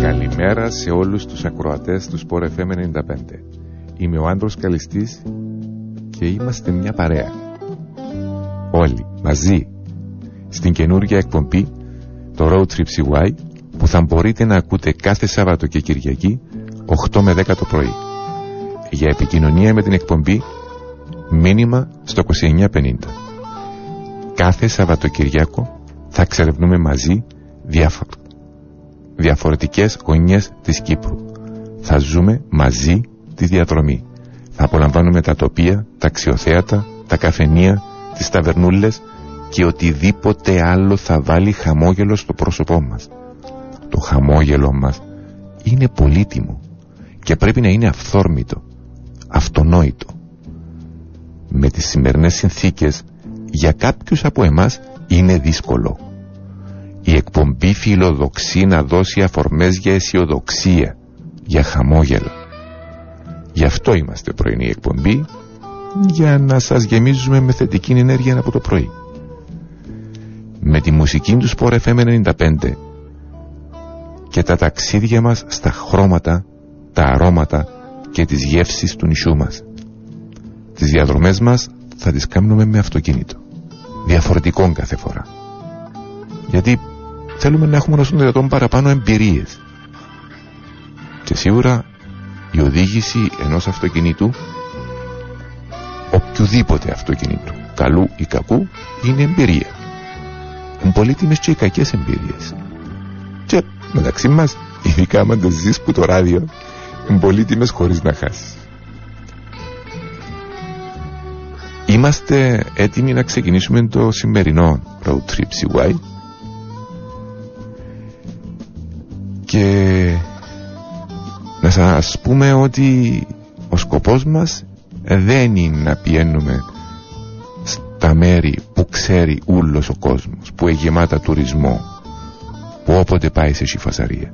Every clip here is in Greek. Καλημέρα σε όλους τους ακροατές του Sport FM 95. Είμαι ο Άνδρος Καλιστής και είμαστε μια παρέα. Όλοι μαζί στην καινούργια εκπομπή το Road Trip CY, που θα μπορείτε να ακούτε κάθε Σάββατο και Κυριακή 8 με 10 το πρωί. Για επικοινωνία με την εκπομπή, μήνυμα στο 2950. Κάθε Σαββατοκυριακό θα ξερευνούμε μαζί διαφορετικές γωνιές της Κύπρου. Θα ζούμε μαζί τη διαδρομή. Θα απολαμβάνουμε τα τοπία, τα αξιοθέατα, τα καφενεία, τις ταβερνούλες και οτιδήποτε άλλο θα βάλει χαμόγελο στο πρόσωπό μας. Το χαμόγελο μας είναι πολύτιμο και πρέπει να είναι αυθόρμητο, αυτονόητο. Με τις σημερινές συνθήκες για κάποιους από εμάς είναι δύσκολο. Η εκπομπή φιλοδοξεί να δώσει αφορμές για αισιοδοξία, για χαμόγελο. Γι' αυτό είμαστε πρωινή εκπομπή, για να σας γεμίζουμε με θετική ενέργεια από το πρωί. Με τη μουσική του Sport FM 95 και τα ταξίδια μας στα χρώματα, τα αρώματα και τις γεύσεις του νησιού μας. Τις διαδρομές μας θα τις κάνουμε με αυτοκίνητο, διαφορετικών κάθε φορά, γιατί θέλουμε να έχουμε όσο δυνατόν παραπάνω εμπειρίες. Και σίγουρα η οδήγηση ενός αυτοκινήτου, οποιοδήποτε αυτοκινήτου, καλού ή κακού, είναι εμπειρία. Είναι πολύτιμες και οι κακές εμπειρίες. Και μεταξύ μας, ειδικά αν το ζεις που το ράδιο, είναι πολύτιμες χωρίς να χάσεις. Είμαστε έτοιμοι να ξεκινήσουμε το σημερινό Road Trip CY και να σας πούμε ότι ο σκοπός μας δεν είναι να πηγαίνουμε στα μέρη που ξέρει ούλος ο κόσμος, που είναι γεμάτα τουρισμό, που όποτε πάει σε σιφασαρία.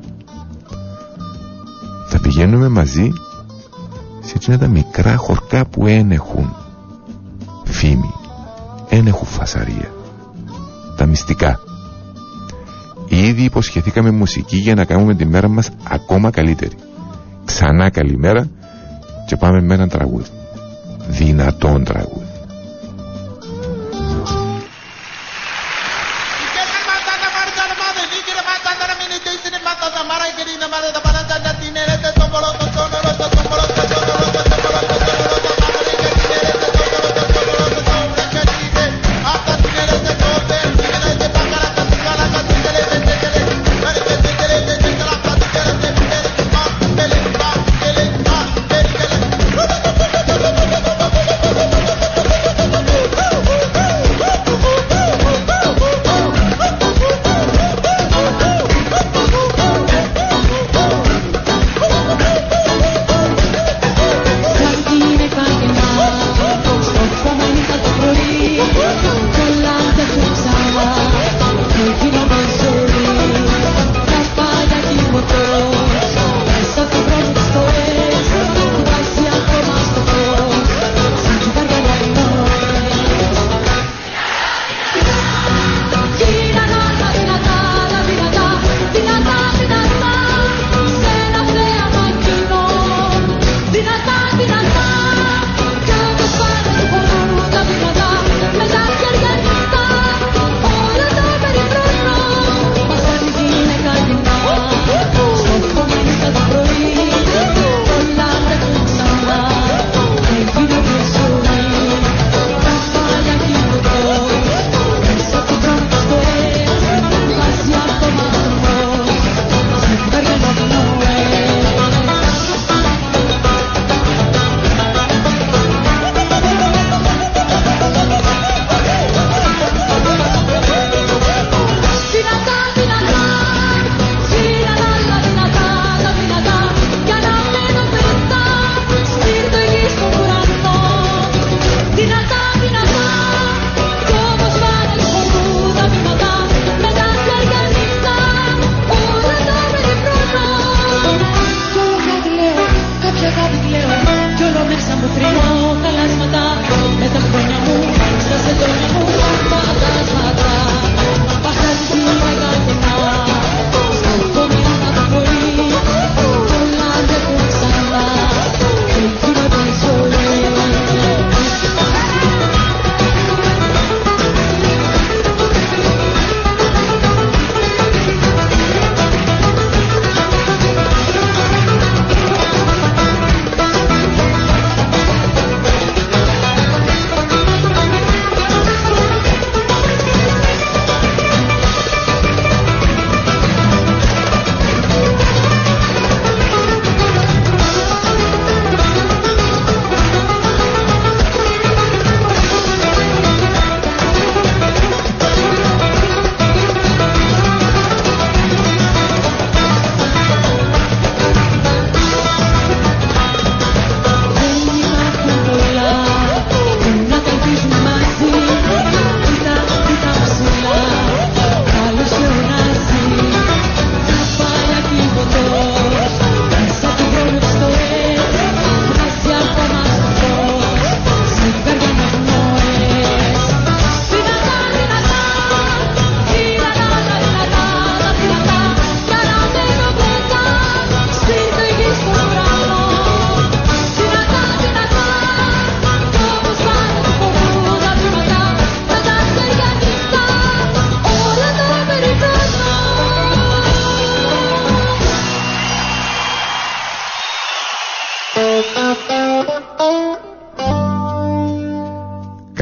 Θα πηγαίνουμε μαζί σε εκείνα τα μικρά χωρκά που ένεχουν φήμη, ένεχου φασαρία, τα μυστικά. Ήδη υποσχεθήκαμε μουσική για να κάνουμε τη μέρα μας ακόμα καλύτερη. Ξανά καλημέρα και πάμε με έναν τραγούδι, δυνατόν τραγούδι.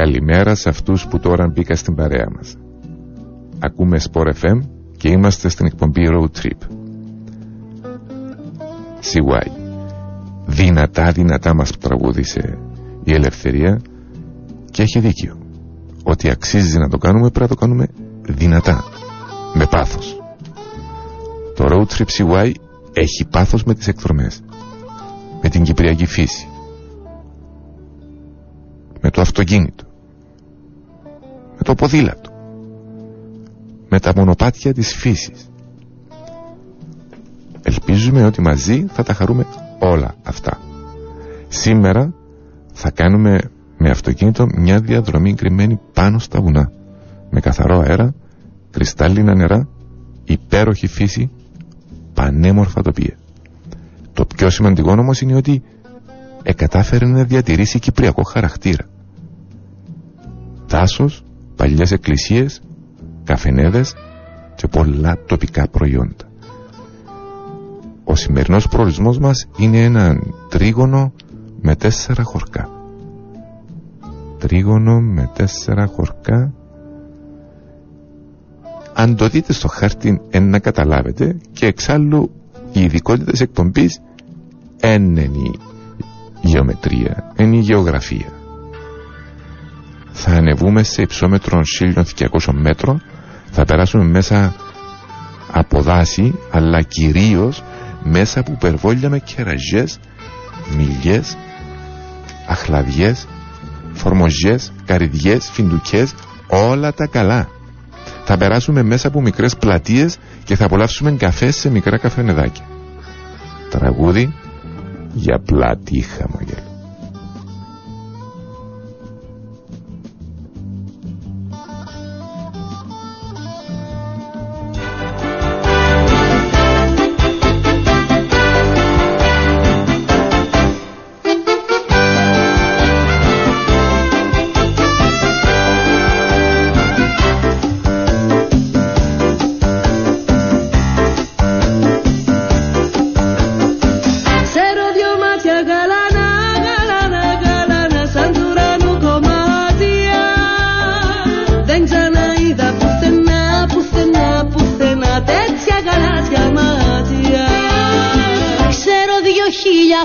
Καλημέρα σε αυτούς που τώρα μπήκα στην παρέα μας. Ακούμε Sport FM και είμαστε στην εκπομπή Road Trip CY. Δυνατά μας τραγούδισε η Ελευθερία και έχει δίκιο. Ότι αξίζει να το κάνουμε πρέπει να το κάνουμε δυνατά, με πάθος. Το Road Trip CY έχει πάθος με τις εκδρομές, με την κυπριακή φύση, με το αυτοκίνητο, με το ποδήλατο, με τα μονοπάτια της φύσης. Ελπίζουμε ότι μαζί θα τα χαρούμε όλα αυτά. Σήμερα θα κάνουμε με αυτοκίνητο μια διαδρομή κρυμμένη πάνω στα βουνά, με καθαρό αέρα, κρυστάλλινα νερά, υπέροχη φύση, πανέμορφα τοπία. Το πιο σημαντικό όμως είναι ότι εκατάφερε να διατηρήσει κυπριακό χαρακτήρα. Δάσος, παλιές εκκλησίες, καφενέδες και πολλά τοπικά προϊόντα. Ο σημερινός προορισμός μας είναι ένα τρίγωνο με 4 χωρκά. Τρίγωνο με 4 χωρκά. Αν το δείτε στο χάρτη να καταλάβετε, και εξάλλου οι ειδικότητες εκπομπής είναι η γεωμετρία, είναι η γεωγραφία. Θα ανεβούμε σε υψόμετρο 1.200 μέτρων, θα περάσουμε μέσα από δάση, αλλά κυρίως μέσα από υπερβόλια με κεραγιές, μιλιές, αχλαδιές, φορμοζιές, καρυδιές, φιντουκές, όλα τα καλά. Θα περάσουμε μέσα από μικρές πλατείες και θα απολαύσουμε καφέ σε μικρά καφενεδάκια. Τραγούδι για πλάτη χαμογέλα.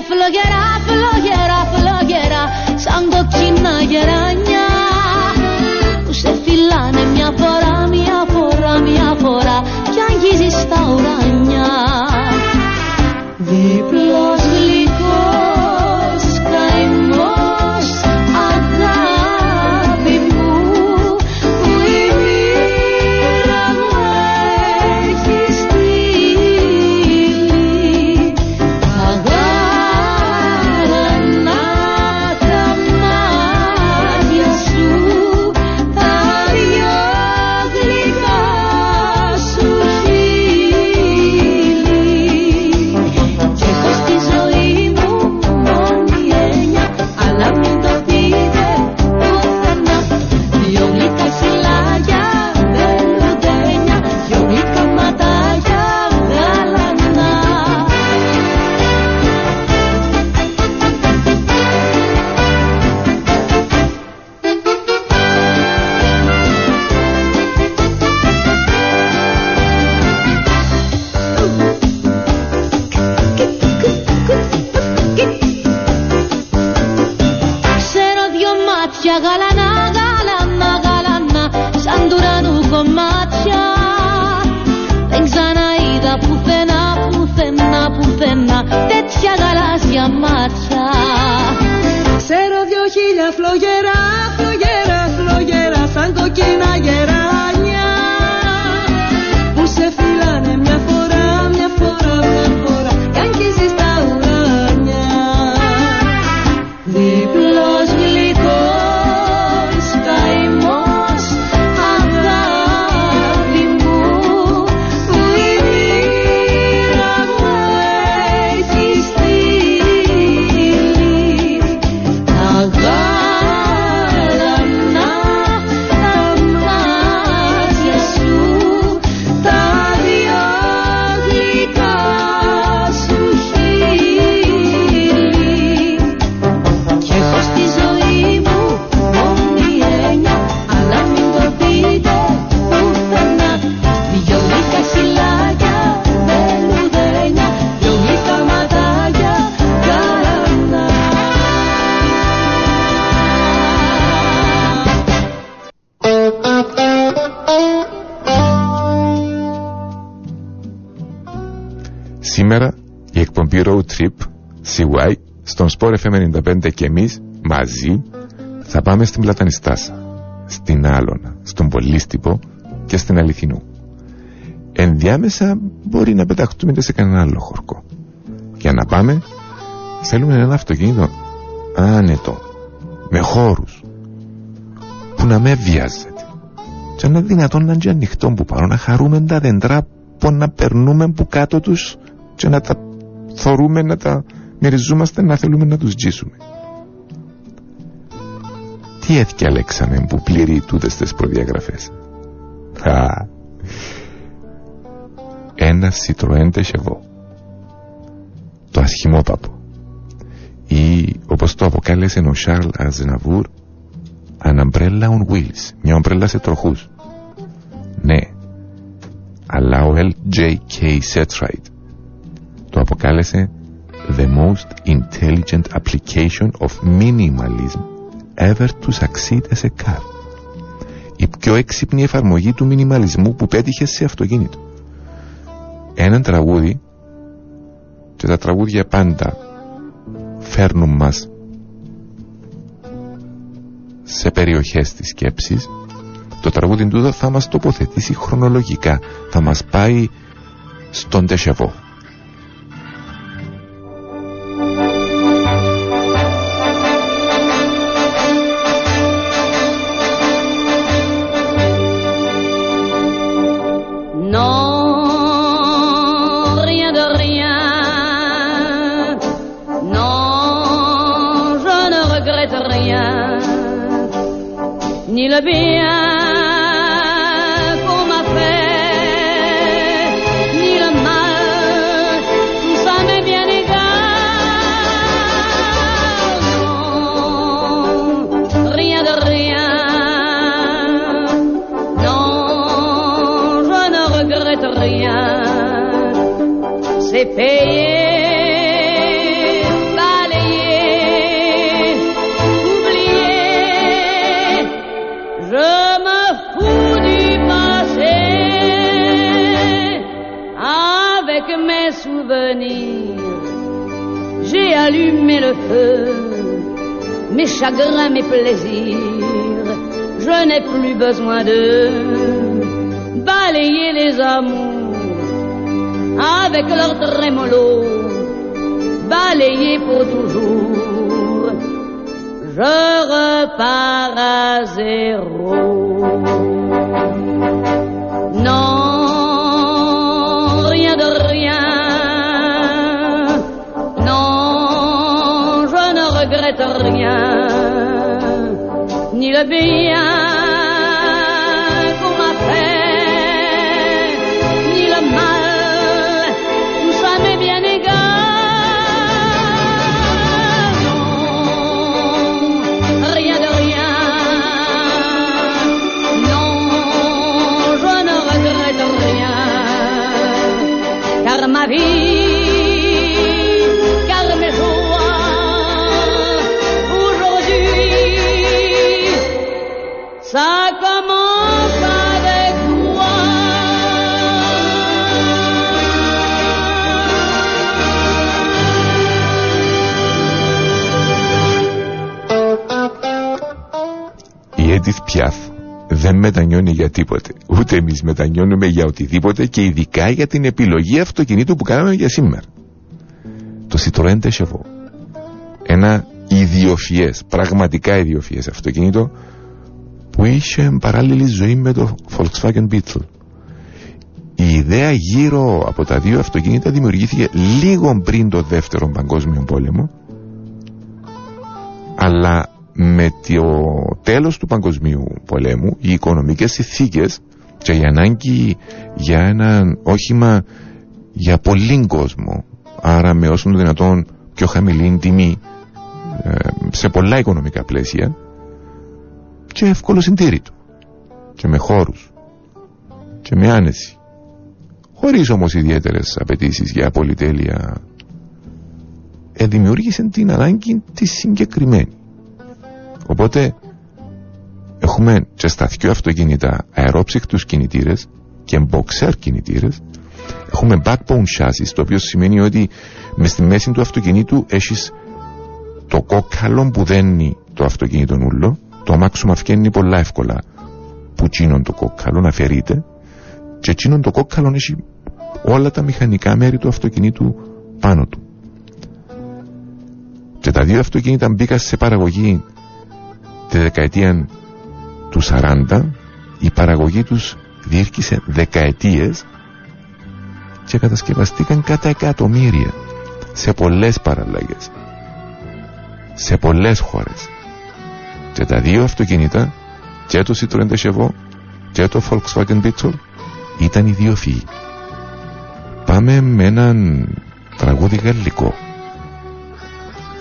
Φλογερά, φλογερά, φλογερά, σαν κοκκινά γεράνια που σε φυλάνε μια φορά, μια φορά, μια φορά κι αγγίζεις τα ουράνια. Διπλός γλυκός καημός, αγάπη μου, που η μοίρα μου έχει στείλει. This is Σήμερα η εκπομπή Road Trip CY στον Sport FM 95 και εμείς μαζί θα πάμε στην Πλατανιστάσα, στην Άλωνα, στον Πολύστυπο και στην Αληθινού. Ενδιάμεσα μπορεί να πεταχτούμε και σε κανένα άλλο χορκό. Για να πάμε θέλουμε ένα αυτοκίνητο άνετο, με χώρους, που να με βιάζεται και να δυνατόν να είναι ανοιχτό που πάρω, να χαρούμε τα δέντρα που να περνούμε που κάτω τους και να τα θωρούμε, να τα μυριζόμαστε, να θέλουμε να τους τζήσουμε. Τι έφτιαλέξαμε που πληρεί τούτες τις προδιαγραφές? Ένα Citroën 2CV, το ασχημόπαπο, ή όπως το αποκάλεσε ο Charles Aznavour, an umbrella on wheels, μια ομπρέλα σε τροχούς. Ναι, αλλά ο L.J.K. Setright το αποκάλεσε the most intelligent application of minimalism ever to succeed as a car. Η πιο έξυπνη εφαρμογή του μινιμαλισμού που πέτυχε σε αυτοκίνητο. Έναν τραγούδι, και τα τραγούδια πάντα φέρνουν μας σε περιοχές της σκέψης, το τραγούδι τούτο θα μας τοποθετήσει χρονολογικά, θα μας πάει στον Τεσεβό. Δεν μετανιώνει για τίποτε. Ούτε εμείς μετανιώνουμε για οτιδήποτε και ειδικά για την επιλογή αυτοκινήτου που κάναμε για σήμερα. Το Citroën 2CV. Ένα ιδιοφυές, πραγματικά ιδιοφυές αυτοκίνητο που είχε παράλληλη ζωή με το Volkswagen Beetle. Η ιδέα γύρω από τα δύο αυτοκίνητα δημιουργήθηκε λίγο πριν το Δεύτερο Παγκόσμιο Πόλεμο, αλλά με το τέλος του Παγκοσμίου Πολέμου οι οικονομικές συνθήκες και η ανάγκη για ένα όχημα για πολλήν κόσμο, άρα με όσο το δυνατόν πιο χαμηλή τιμή σε πολλά οικονομικά πλαίσια και εύκολο συντήρητο και με χώρους και με άνεση, χωρίς όμως ιδιαίτερες απαιτήσεις για πολυτέλεια, δημιούργησε την ανάγκη τη συγκεκριμένη. Οπότε έχουμε και σταθιό αυτοκίνητα, αερόψυχτους κινητήρες και μποξέρ κινητήρες, Έχουμε backbone chassis, το οποίο σημαίνει ότι μες στη μέση του αυτοκινήτου έχεις το κόκκαλο που δένει το αυτοκίνητο νουλό, το αμάξωμα φκένει πολλά εύκολα που τσίνον το κόκκαλο αφαιρείται και τσίνον το κόκκαλο έχει όλα τα μηχανικά μέρη του αυτοκινήτου πάνω του. Και τα δύο αυτοκίνητα μπήκαν σε παραγωγή τη δεκαετία του 40, η παραγωγή τους διήρκησε δεκαετίες και κατασκευαστήκαν κατά εκατομμύρια σε πολλές παραλλαγές, σε πολλές χώρες. Και τα δύο αυτοκίνητα, και το Citroën 2CV και το Volkswagen Beetle, ήταν οι δύο φύγοι. Πάμε με έναν τραγούδι γαλλικό,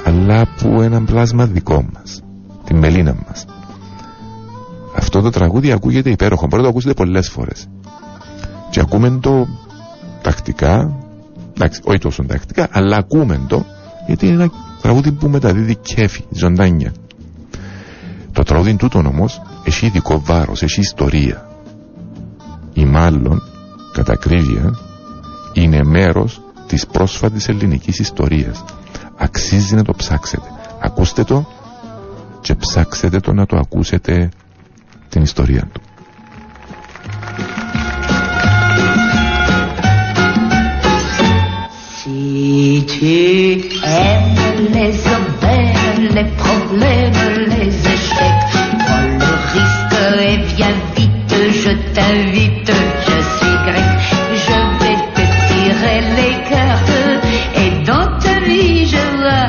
αλλά από έναν πλάσμα δικό μας, τη μελίνα μας. Αυτό το τραγούδι ακούγεται υπέροχο, μπορεί να το ακούσετε πολλές φορές. Και ακούμε το τακτικά, εντάξει, όχι τόσο τακτικά, αλλά ακούμε το, γιατί είναι ένα τραγούδι που μεταδίδει κέφι, ζωντάνια. Το τραγούδι τούτον όμως έχει ειδικό βάρος, έχει ιστορία. Ή μάλλον, κατά ακρίβεια, είναι μέρος της πρόσφατης ελληνικής ιστορίας. Αξίζει να το ψάξετε. Ακούστε το και ψάξετε το να το ακούσετε την ιστορία του. Si tu aimes les aubaines, les problèmes, les échecs, prends le risque et viens vite, je t'invite, je suis grec, je vais te tirer les cartes et dans ta vie je vois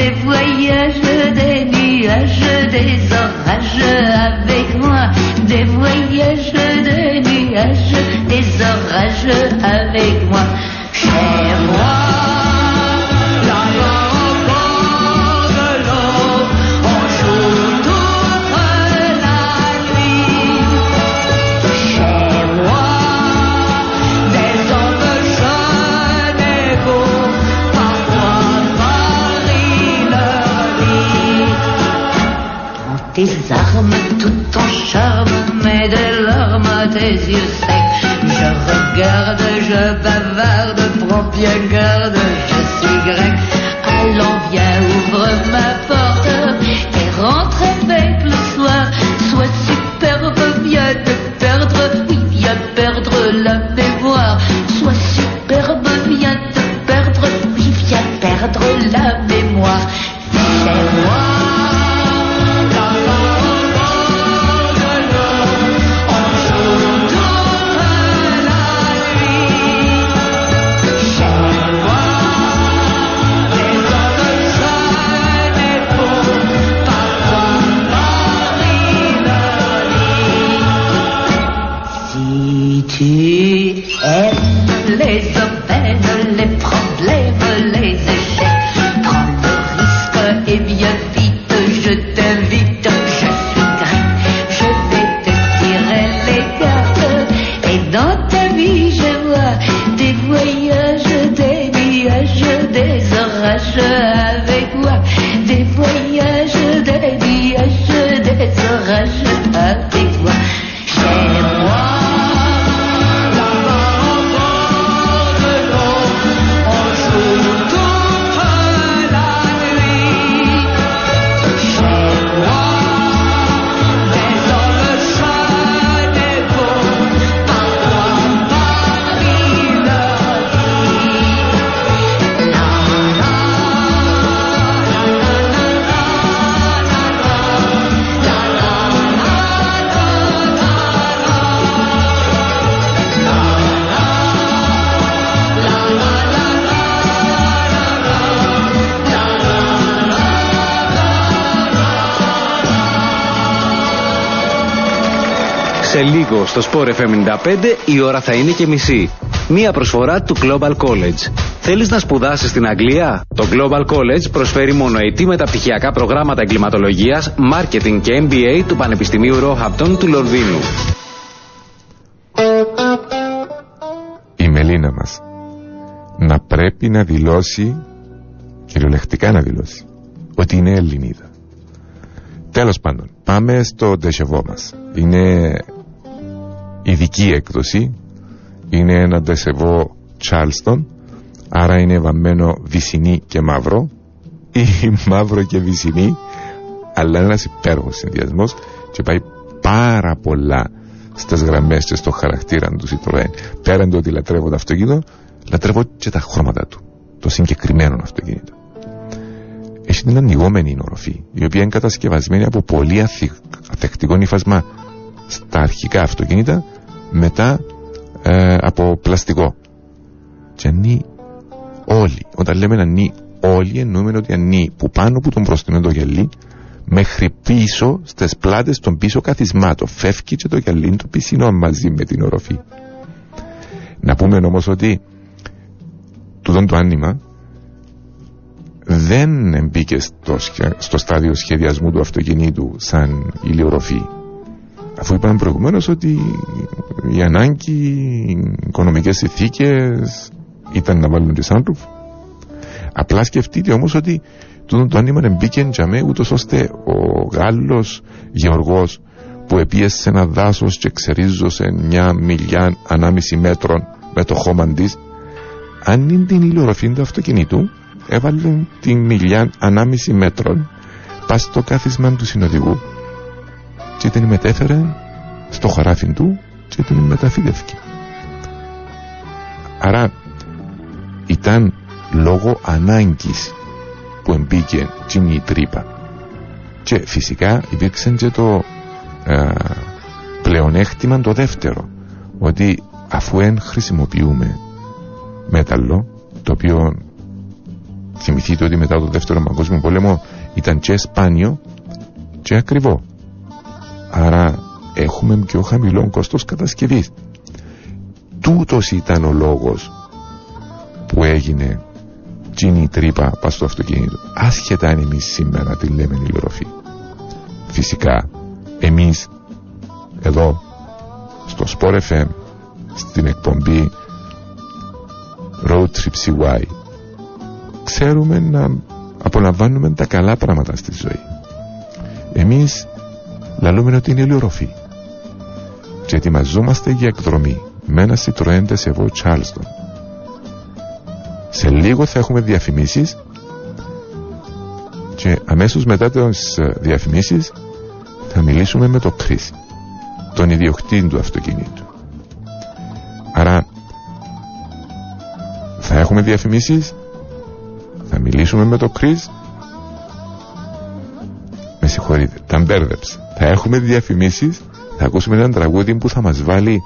des voyages, des nuages, des orages avec moi, des voyages, des nuages, des orages avec moi, cher moi. Tes armes, tout ton charme, mais des larmes à tes yeux secs. Je regarde, je bavarde, prends bien garde, je suis grec. Allons, viens, ouvre ma porte et rentre avec le soir. Sois superbe, viens te perdre, oui, viens perdre la mémoire. Sois superbe, viens te perdre, oui, viens perdre la mémoire. C'est moi. Σε λίγο στο Sport FM 95 η ώρα θα είναι και μισή. Μία προσφορά του Global College. Θέλεις να σπουδάσεις στην Αγγλία? Το Global College προσφέρει μονοετή μεταπτυχιακά προγράμματα εγκληματολογίας, marketing και MBA του Πανεπιστημίου Roehampton του Λονδίνου. Η μελίνα μας να πρέπει να δηλώσει, κυριολεκτικά να δηλώσει, ότι είναι Ελληνίδα. Τέλος πάντων, πάμε στο ντεσεβό μας. Είναι ειδική έκδοση, είναι ένα ντεσεβό Charleston, άρα είναι βαμμένο βυσινή και μαύρο ή μαύρο και βυσινή, αλλά είναι ένας υπέροχος συνδυασμός και πάει πάρα πολλά στις γραμμές και στο χαρακτήρα του Citroën. Πέραν το ότι λατρεύω το αυτοκίνητο, λατρεύω και τα χρώματα του, το συγκεκριμένο αυτοκίνητο. Έχει την ανοιγόμενη οροφή, η οποία είναι κατασκευασμένη από πολύ αθεκτικό υφασμά στα αρχικά αυτοκίνητα, μετά από πλαστικό. Και ανοί όλοι. Όταν λέμε να ανοί όλοι, εννοούμε ότι ανοί που πάνω από τον μπροστινό το γυαλί μέχρι πίσω στις πλάτες των πίσω καθισμάτων. Φεύγει και το γυαλί του πισινό μαζί με την οροφή. Να πούμε όμως ότι τούτον το άνοιγμα δεν μπήκε στο στάδιο σχεδιασμού του αυτοκινήτου σαν ηλιοροφή, αφού είπαμε προηγουμένως ότι η ανάγκη, οι οικονομικές συνθήκες ήταν να βάλουν τη sunroof. Απλά σκεφτείτε όμως ότι το άνοιγμα μπήκε για μέ ούτως ώστε ο Γάλλος γεωργός που επίεσε σε ένα δάσος και ξερίζωσε μια μιλιά 1,5 μέτρων με το χώμαν της, αν είναι την ηλιοροφή του αυτοκινήτου, έβαλε την μιλιά 1,5 μέτρων πας στο κάθισμα του συνοδηγού και την μετέφερε στο χωράφι του και την μεταφύδευκε. Άρα ήταν λόγω ανάγκης που εμπήκε η τρύπα. Και φυσικά υπήρξε και το πλεονέκτημα το δεύτερο, ότι αφού εν χρησιμοποιούμε μέταλλο, το οποίο θυμηθείτε ότι μετά το δεύτερο παγκόσμιο πόλεμο ήταν και σπάνιο και ακριβό, άρα έχουμε πιο χαμηλό κόστος κατασκευής. Τούτος ήταν ο λόγος που έγινε η τρύπα πας στο αυτοκίνητο, άσχετα αν εμείς σήμερα τη λέμε ηλιοροφή. Φυσικά εμείς εδώ στο Sport FM, στην εκπομπή Road Trip CY, ξέρουμε να απολαμβάνουμε τα καλά πράγματα στη ζωή. Εμείς λαλούμε ότι είναι ηλιοροφή και ετοιμαζόμαστε για εκδρομή με ένα Citroën 2CV Charleston. Σε λίγο θα έχουμε διαφημίσεις και αμέσως μετά τις διαφημίσεις θα μιλήσουμε με τον Chris, τον ιδιοκτήτη του αυτοκινήτου. Άρα θα έχουμε διαφημίσεις, θα μιλήσουμε με τον Chris. Με συγχωρείτε, τα μπέρδεψα. Θα έχουμε διαφημίσεις, θα ακούσουμε έναν τραγούδι που θα μας βάλει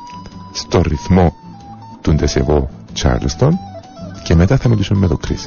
στο ρυθμό του 2CV Charleston και μετά θα μιλήσουμε με τον Chris.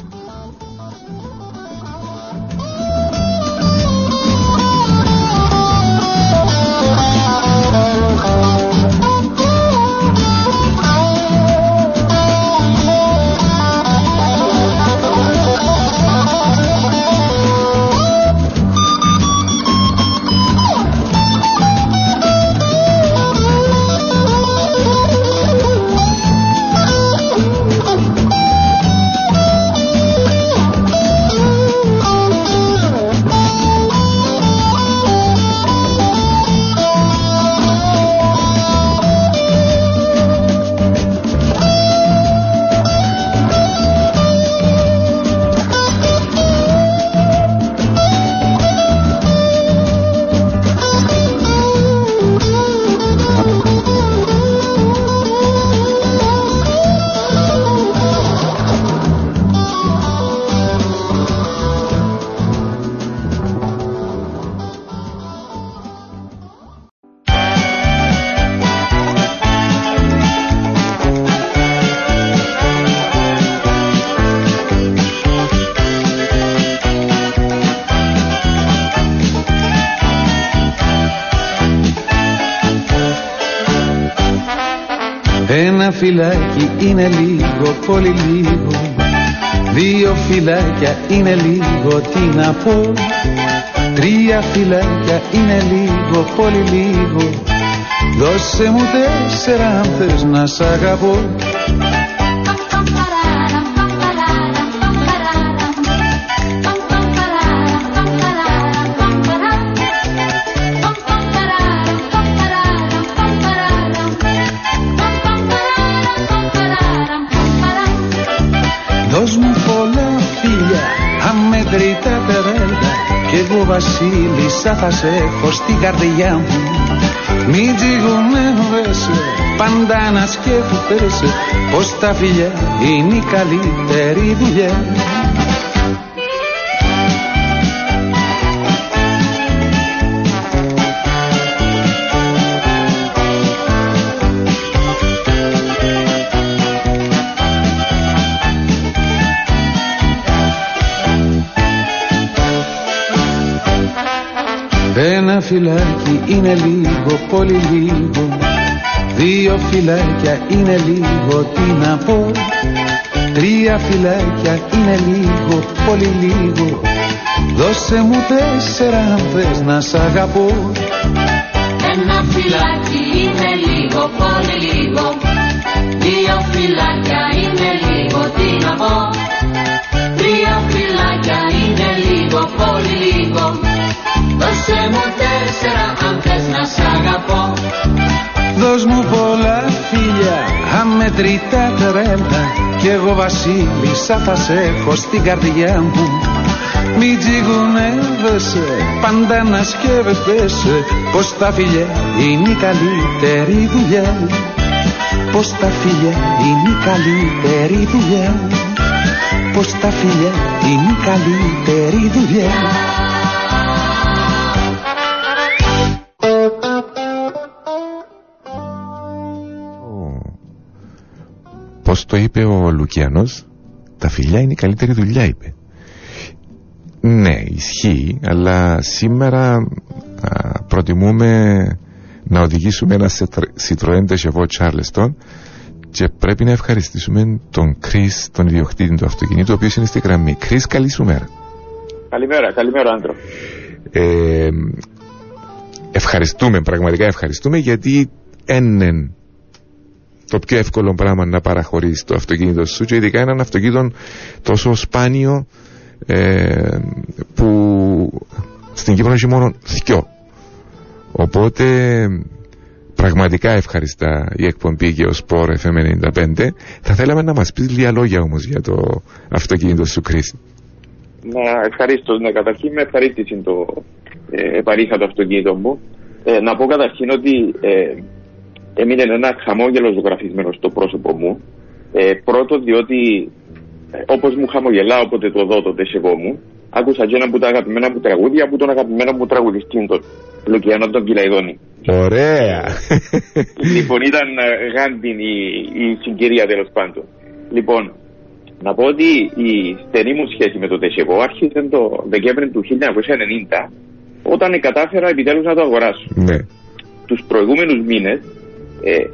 Φυλάκι είναι λίγο, πολύ λίγο. 2 φυλάκια είναι λίγο, τι να πω. 3 φυλάκια είναι λίγο, πολύ λίγο. Δώσε μου 4 αν θες να σ' αγαπώ. βασίλισσα θα σε έχω στην καρδιά μου. Μην τζιγουνεύεσαι, πάντα να σκέφτεσαι πως τα φιλιά είναι η καλύτερη δουλειά. Ένα φυλάκι είναι λίγο, πολύ λίγο. Δύο φυλάκια είναι λίγο, τι να πω. Τρία φυλάκια είναι λίγο, πολύ λίγο. Δώσε μου τέσσερα αν θες να σ' αγαπώ. Ένα φυλάκι είναι λίγο, πολύ λίγο. Δύο φυλάκια είναι λίγο, τι να πω. Τρία φυλάκια είναι λίγο, πολύ λίγο. Δώσε μου τέσσερα αν θες να σ' αγαπώ. Δώσ' μου πολλά φιλιά, αμετρητά τρέλα, κι εγώ βασίλισσα θα σε έχω στην καρδιά μου. Μην τσιγουνεύεσαι, πάντα να σκέφτεσαι πως τα φιλιά είναι η καλύτερη δουλειά. Πως τα φιλιά είναι η καλύτερη δουλειά. Πως τα φιλιά είναι η καλύτερη δουλειά. Πώς το είπε ο Λουκιανός, τα φιλιά είναι η καλύτερη δουλειά, είπε. Ναι, ισχύει, αλλά σήμερα προτιμούμε να οδηγήσουμε ένα Citroën 2CV Charleston και πρέπει να ευχαριστήσουμε τον Chris, τον ιδιοκτήτη του αυτοκινήτου, ο οποίος είναι στη γραμμή. Chris, καλή σου μέρα. Καλημέρα, καλημέρα Άντρο. Ευχαριστούμε, πραγματικά ευχαριστούμε, γιατί ένεν το πιο εύκολο πράγμα να παραχωρείς το αυτοκίνητο σου, και ειδικά έναν αυτοκίνητο τόσο σπάνιο που στην Κύπρο έχει μόνο δυο. Οπότε πραγματικά ευχαριστά η εκπομπή και ο Sport FM 95. Θα θέλαμε να μας πεις λίγα λόγια όμως για το αυτοκίνητο σου, Κρίση. Να ευχαριστώ. Ναι, καταρχήν με ευχαρίστησε το παρήχα το αυτοκίνητο μου. Να πω καταρχήν ότι έμεινε ένα χαμόγελο ζωγραφισμένο στο πρόσωπο μου. Πρώτο, διότι όπως μου χαμογελά, όποτε το δω, τότε σεβόμουν. Άκουσα και ένα από τα αγαπημένα μου τραγούδια από τον αγαπημένο μου τραγουδιστή, τον Λουκιανό τον Κυλαϊδόνη. Ωραία! Λοιπόν, ήταν γάντιν η συγκυρία, τέλος πάντων. Λοιπόν, να πω ότι η στενή μου σχέση με το Τεσεβό άρχισε το Δεκέμβρη του 1990, όταν κατάφερα επιτέλους να το αγοράσω. Ναι. Τους προηγούμενους μήνες,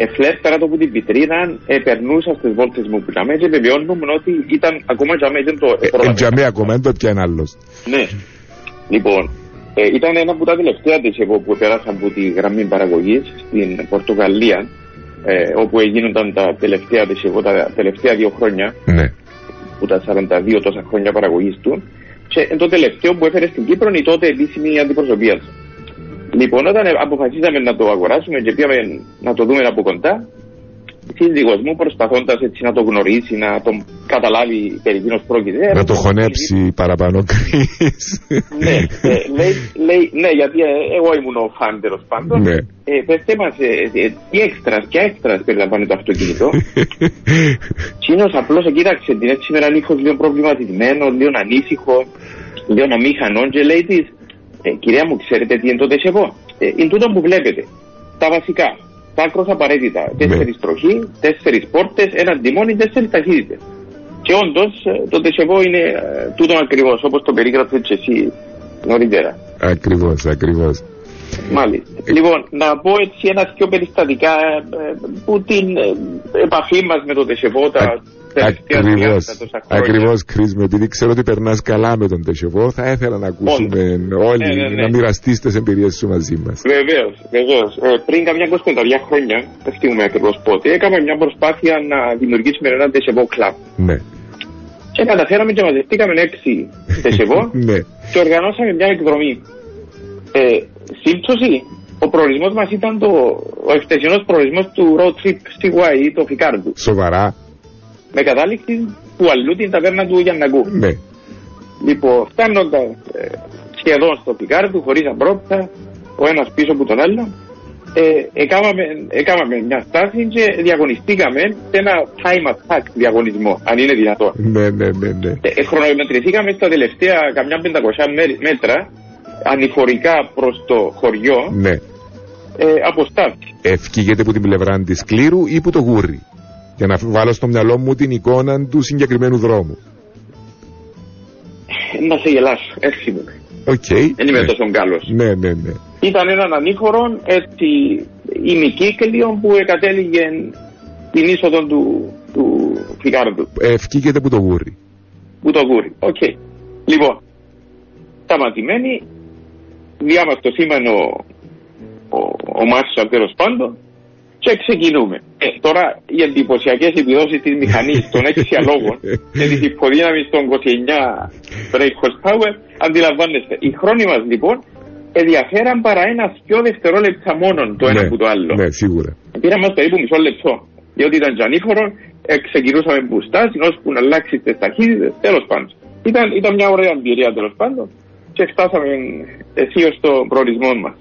εφλέφταρα το που την πιτρίνα, περνούσα στις βόλτες μου που τα μέσα και επιβιώνουμε ότι ήταν ακόμα τζαμέ, ήταν το προλαβαίνω. Τζαμέ ακόμα, δεν το πιάνε άλλος. Ναι. Λοιπόν, ήταν ένα από τα τελευταία της εγώ που περάσα από τη γραμμή παραγωγής στην Πορτογαλία, όπου έγιναν τα τελευταία της εγώ, τα τελευταία 2 χρόνια, ναι, που τα 42 τόσα χρόνια παραγωγής του, και το τελευταίο που έφερε στην Κύπρο η τότε επίσημη αντιπροσωπεία. Λοιπόν, όταν αποφασίσαμε να το αγοράσουμε και πήγαμε να το δούμε από κοντά, η σύζυγος μου, προσπαθώντας έτσι να το γνωρίσει, να τον καταλάβει περί τίνος πρόκειται, να το χωνέψει παραπάνω, Κρίς. Ναι, λέει, ναι, γιατί εγώ ήμουν ο φαν, τέλος πάντων. Ναι. Πέστε μας τι έξτρας και έξτρας περιλαμβάνει το αυτοκίνητο. Τσίνος απλώς κοίταξε την έτσι με έναν ήχο λίγο προβληματισμένο, λίγο ανήσυχο, λίγο αμήχανον, και λέει της: κυρία μου, ξέρετε τι είναι το τεσεβό? Είναι τούτο που βλέπετε. Τα βασικά, τα άκρως απαραίτητα. 4 τροχοί, 4 πόρτες, ένα τιμόνι, 4 ταχύτητες. Και όντως το τεσεβό είναι τούτο ακριβώς, όπως το περίγραψε και εσύ νωρίτερα. Ακριβώς, ακριβώς. Μάλιστα. Λοιπόν, να πω έτσι ένα πιο περιστατικά που την επαφή μας με το τεσεβό, τα... Ακριβώς, Κρίσμα, επειδή ξέρω ότι περνάς καλά με τον Τεσεβό, θα ήθελα να ακούσουμε όλοι, ναι. Να μοιραστείς τις εμπειρίες σου μαζί μας. Βεβαίως. Πριν καμιά 25 χρόνια, δεν θυμούμαι ακριβώς πότε, έκαμε μια προσπάθεια να δημιουργήσουμε έναν Τεσεβό κλαμπ. Ναι. Και καταφέραμε και μαζευτήκαμε 6 Τεσεβό και οργανώσαμε μια εκδρομή. Σύμπτωση, ο προορισμός μας ήταν ο ευτεσινός προορισμός του Road Trip CY, το Φικάρντου. Σοβαρά. Με κατάληξη που αλλού την ταβέρνα του Γιαννακού. Ναι. Λοιπόν, φτάνοντας σχεδόν στο πικάρι του, χωρίς αμπρόπτα, ο ένας πίσω από τον άλλο. Έκαναμε μια στάση και διαγωνιστήκαμε σε ένα time attack διαγωνισμό, αν είναι δυνατόν. Ναι. Χρονομετρηθήκαμε στα τελευταία καμιά 500 μέτρα ανηφορικά προς το χωριό. Ναι. Αποστάθηκε. Ευκήγεται από την πλευρά της Κλήρου ή που το Γούρι, για να βάλω στο μυαλό μου την εικόνα του συγκεκριμένου δρόμου. Να σε γελάσω, έτσι μου. Okay. Δεν είμαι τόσο καλός. Ναι. Ήταν έναν ανήφορο, έτσι, ημικύκλιο που εκατέληγε την είσοδο του Φικάρντου. Ευκήκεται που το Γούρι. Που το Γούρι, οκ. Okay. Λοιπόν, σταματημένοι, διάβαστο σήμαινο ο Μάσης τέλος πάντων, και ξεκινούμε. Τώρα οι εντυπωσιακές επιδόσεις της μηχανής των 6 αλόγων και της υποδύναμης των 29 brake horsepower αντιλαμβάνεστε. Οι χρόνοι μας λοιπόν ενδιαφέραν παρά ένας πιο δευτερόλεπτα μόνον το ένα που το άλλο. Ναι, σίγουρα. Πήραμε περίπου μισό λεπτό, διότι ήταν τζανίχωρο, ξεκινούσαμε μπουστάζι, ώσπου να αλλάξει τις ταχύτητες, τέλος πάντων. Ήταν μια ωραία εμπειρία τέλος πάντων και φτάσαμε αισίως στο προορισμό μας.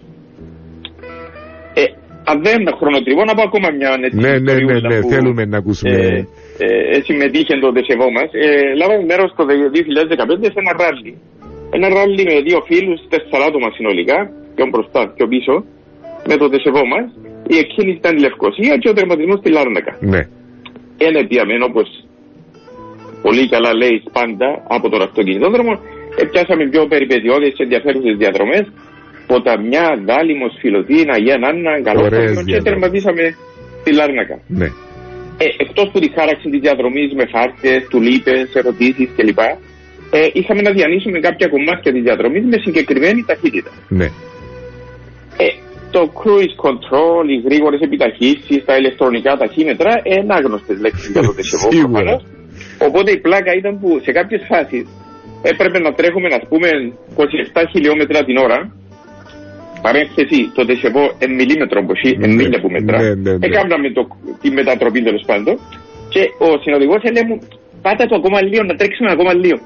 Αν δεν χρονοτριβώ, να πω ακόμα μια ανετική. Ναι, που, θέλουμε να ακούσουμε. Συμμετείχε το ΔΣΕΒΟ μας. Λάβαμε μέρος το 2015 σε ένα ράλι. Ένα ράλι με δύο φίλους, 4 άτομα συνολικά, πιο μπροστά, πιο πίσω, με το ΔΣΕΒΟ μας. Η εκκίνηση ήταν η Λευκοσία και ο τερματισμός στη Λάρνακα. Ναι. Ένα πιαμένο, όπως πολύ καλά λέει πάντα από τον αυτοκινητόδρομο, πιάσαμε πιο περιπετειώδες και ενδιαφέρουσες διαδρομές. Ποταμιά, Δάλυμος, Φιλωτίνα, Αγία Νάννα, Καλοκαίρι και τερματίσαμε στη Λάρνακα. Ναι. Εκτός που τη χάραξη της διαδρομής με χάρτες, τουλίπες, ερωτήσεις κλπ. Είχαμε να διανύσουμε κάποια κομμάτια της διαδρομής με συγκεκριμένη ταχύτητα. Ναι. Το cruise control, οι γρήγορες επιταχύσεις, τα ηλεκτρονικά ταχύμετρα, είναι άγνωστες λέξεις για το ΤΣΕΒΟ. Οπότε η πλάκα ήταν που σε κάποιες φάσεις έπρεπε να τρέχουμε, ας πούμε, 27 χιλιόμετρα την ώρα. Παρένθεση, το ΤΣΕΒΟ εν μιλίμετρο, εν μίλια που μετρά. Έκαναμε τη μετατροπή τέλος πάντων και ο συνοδηγός έλεγε μου, πάτα το ακόμα λίγο, να τρέξουμε ακόμα λίγο.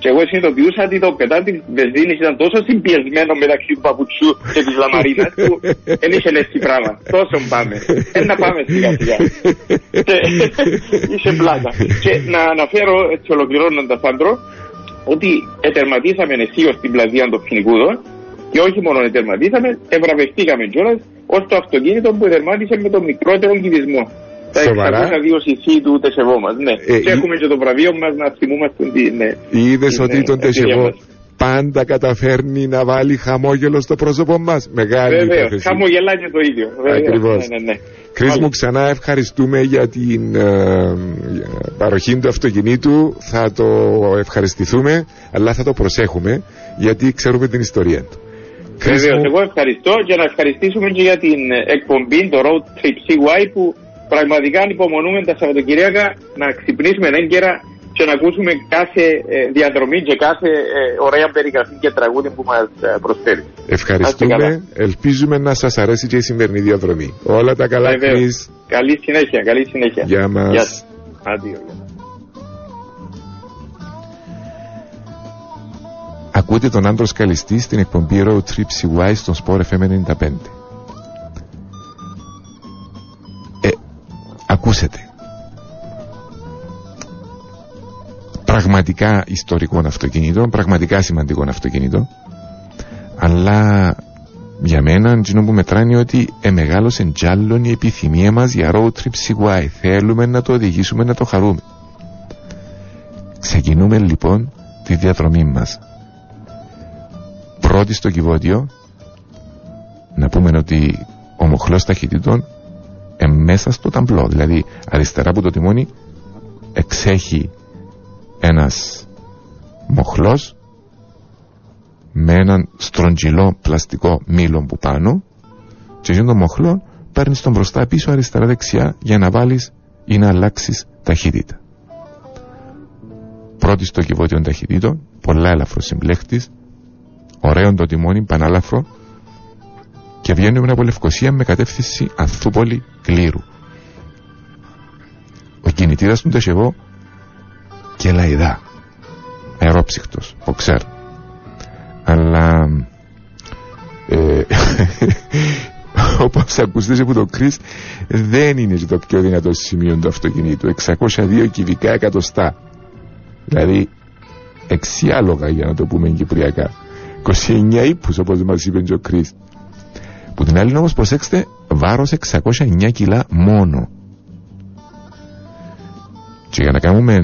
Και εγώ συνειδητοποιούσα ότι το πετάτη της βενζίνης ήταν τόσο συμπιεσμένο μεταξύ του παπουτσού και της λαμαρίνας που δεν είχε έτσι πράγμα. Τόσο πάμε. Να πάμε σιγά σιγά. Και είσαι πλάκα. Και να αναφέρω, έτσι ολοκληρώνοντας Άντρο, ότι ετερματίσαμε αισίως την πλατεία των Φοινικούδων. Και όχι μόνο ετερματίσαμε, ευραβευτήκαμε κιόλας ως το αυτοκίνητο που τερμάτισε με τον μικρότερο κυβισμό. Τα 602 cc του ΤΣΕΒΟ μας. Ναι. Και έχουμε και το βραβείο μας να θυμούμαστε την. Είδες ότι τον ΤΣΕΒΟ πάντα καταφέρνει να βάλει χαμόγελο στο πρόσωπό μας. Μεγάλη υπόθεση. Βεβαίως, χαμογελάει και το ίδιο. Ακριβώς. Ναι. Κρίς μου, ξανά ευχαριστούμε για την παροχή του αυτοκινήτου. Θα το ευχαριστηθούμε, αλλά θα το προσέχουμε γιατί ξέρουμε την ιστορία του. Βεβαίως, εγώ ευχαριστώ και να ευχαριστήσουμε και για την εκπομπή, το Road Trip CY, που πραγματικά ανυπομονούμε τα Σαββατοκυριακά να ξυπνήσουμε έγκαιρα και να ακούσουμε κάθε διαδρομή και κάθε ωραία περιγραφή και τραγούδι που μας προσφέρει. Ευχαριστούμε, ελπίζουμε να σας αρέσει και η σημερινή διαδρομή. Όλα τα καλά, Κρίς. Καλή συνέχεια, καλή συνέχεια. Γεια μας. Γεια σας. Ακούτε τον Άνδρο Καλιστή στην εκπομπή Road Trip CY στον Sport FM 95. Ακούσετε. Πραγματικά ιστορικών αυτοκινήτων, πραγματικά σημαντικών αυτοκινήτων. Αλλά για μένα, τζινό που μετράνει ότι εμεγάλωσε τζάλλον η επιθυμία μας για Road Trip CY. Θέλουμε να το οδηγήσουμε, να το χαρούμε. Ξεκινούμε λοιπόν τη διαδρομή μας. Πρώτη στο Κιβώτιο, να πούμε ότι ο μοχλός ταχυτήτων μέσα στο ταμπλό, δηλαδή αριστερά από το τιμόνι εξέχει ένας μοχλός με έναν στρογγυλό πλαστικό μήλο που πάνω και εκείνο το μοχλό παίρνεις τον μπροστά πίσω αριστερά δεξιά για να βάλεις ή να αλλάξεις ταχύτητα. Πρώτη στο Κιβώτιο ταχυτήτων, πολλά ελαφρό συμπλέχτης, ωραίο το τιμόνι, πανάλαφρο, και βγαίνουμε από Λευκοσία με κατεύθυνση Ανθούπολη Κλήρου. Ο κινητήρας του ΤΣΕΒΟ και λαϊδά, αερόψυχτος, οξέρ. Αλλά όπως ακουστείς που το κρίς, δεν είναι το πιο δυνατό σημείο του αυτοκινήτου. 602 κυβικά εκατοστά, δηλαδή εξιάλογα, για να το πούμε κυπριακά, 29 ύπους όπως μας είπε ο Κρίς. Που την άλλη όμως, προσέξτε, βάρος 609 κιλά μόνο. Και για να κάνουμε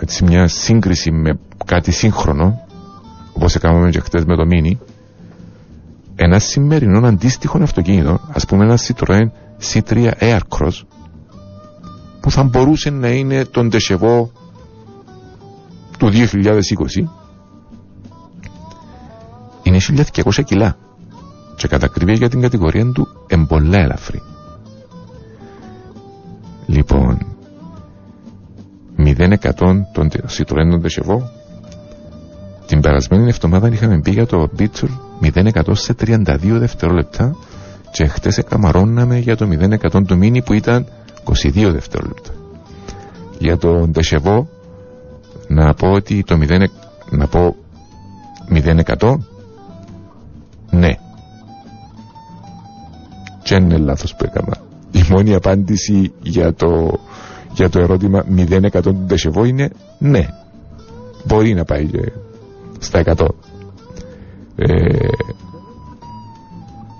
έτσι μια σύγκριση με κάτι σύγχρονο, όπως έκαναμε και χτες με το Μίνι, ένα σημερινό αντίστοιχο αυτοκίνητο, ας πούμε ένα Citroën C3 Aircross, που θα μπορούσε να είναι τον Ντεσεβό του 2020, είναι 1.200 κιλά και κατά ακρίβεια για την κατηγορία του εμπολά ελαφρύ. Λοιπόν, 0-100 τον Citroën τον Ντεσεβό. Την περασμένη εβδομάδα είχαμε πει για το Beetle 0-100 σε 32 δευτερόλεπτα και χτες εκαμαρώναμε για το 0-100 του Μίνι που ήταν 22 δευτερόλεπτα. Για τον Ντεσεβό να πω ότι το 0-100 ναι, και είναι λάθος που έκανα. Η μόνη απάντηση για το ερώτημα 0-100 του Ντεσεβό είναι ναι, μπορεί να πάει και στα 100.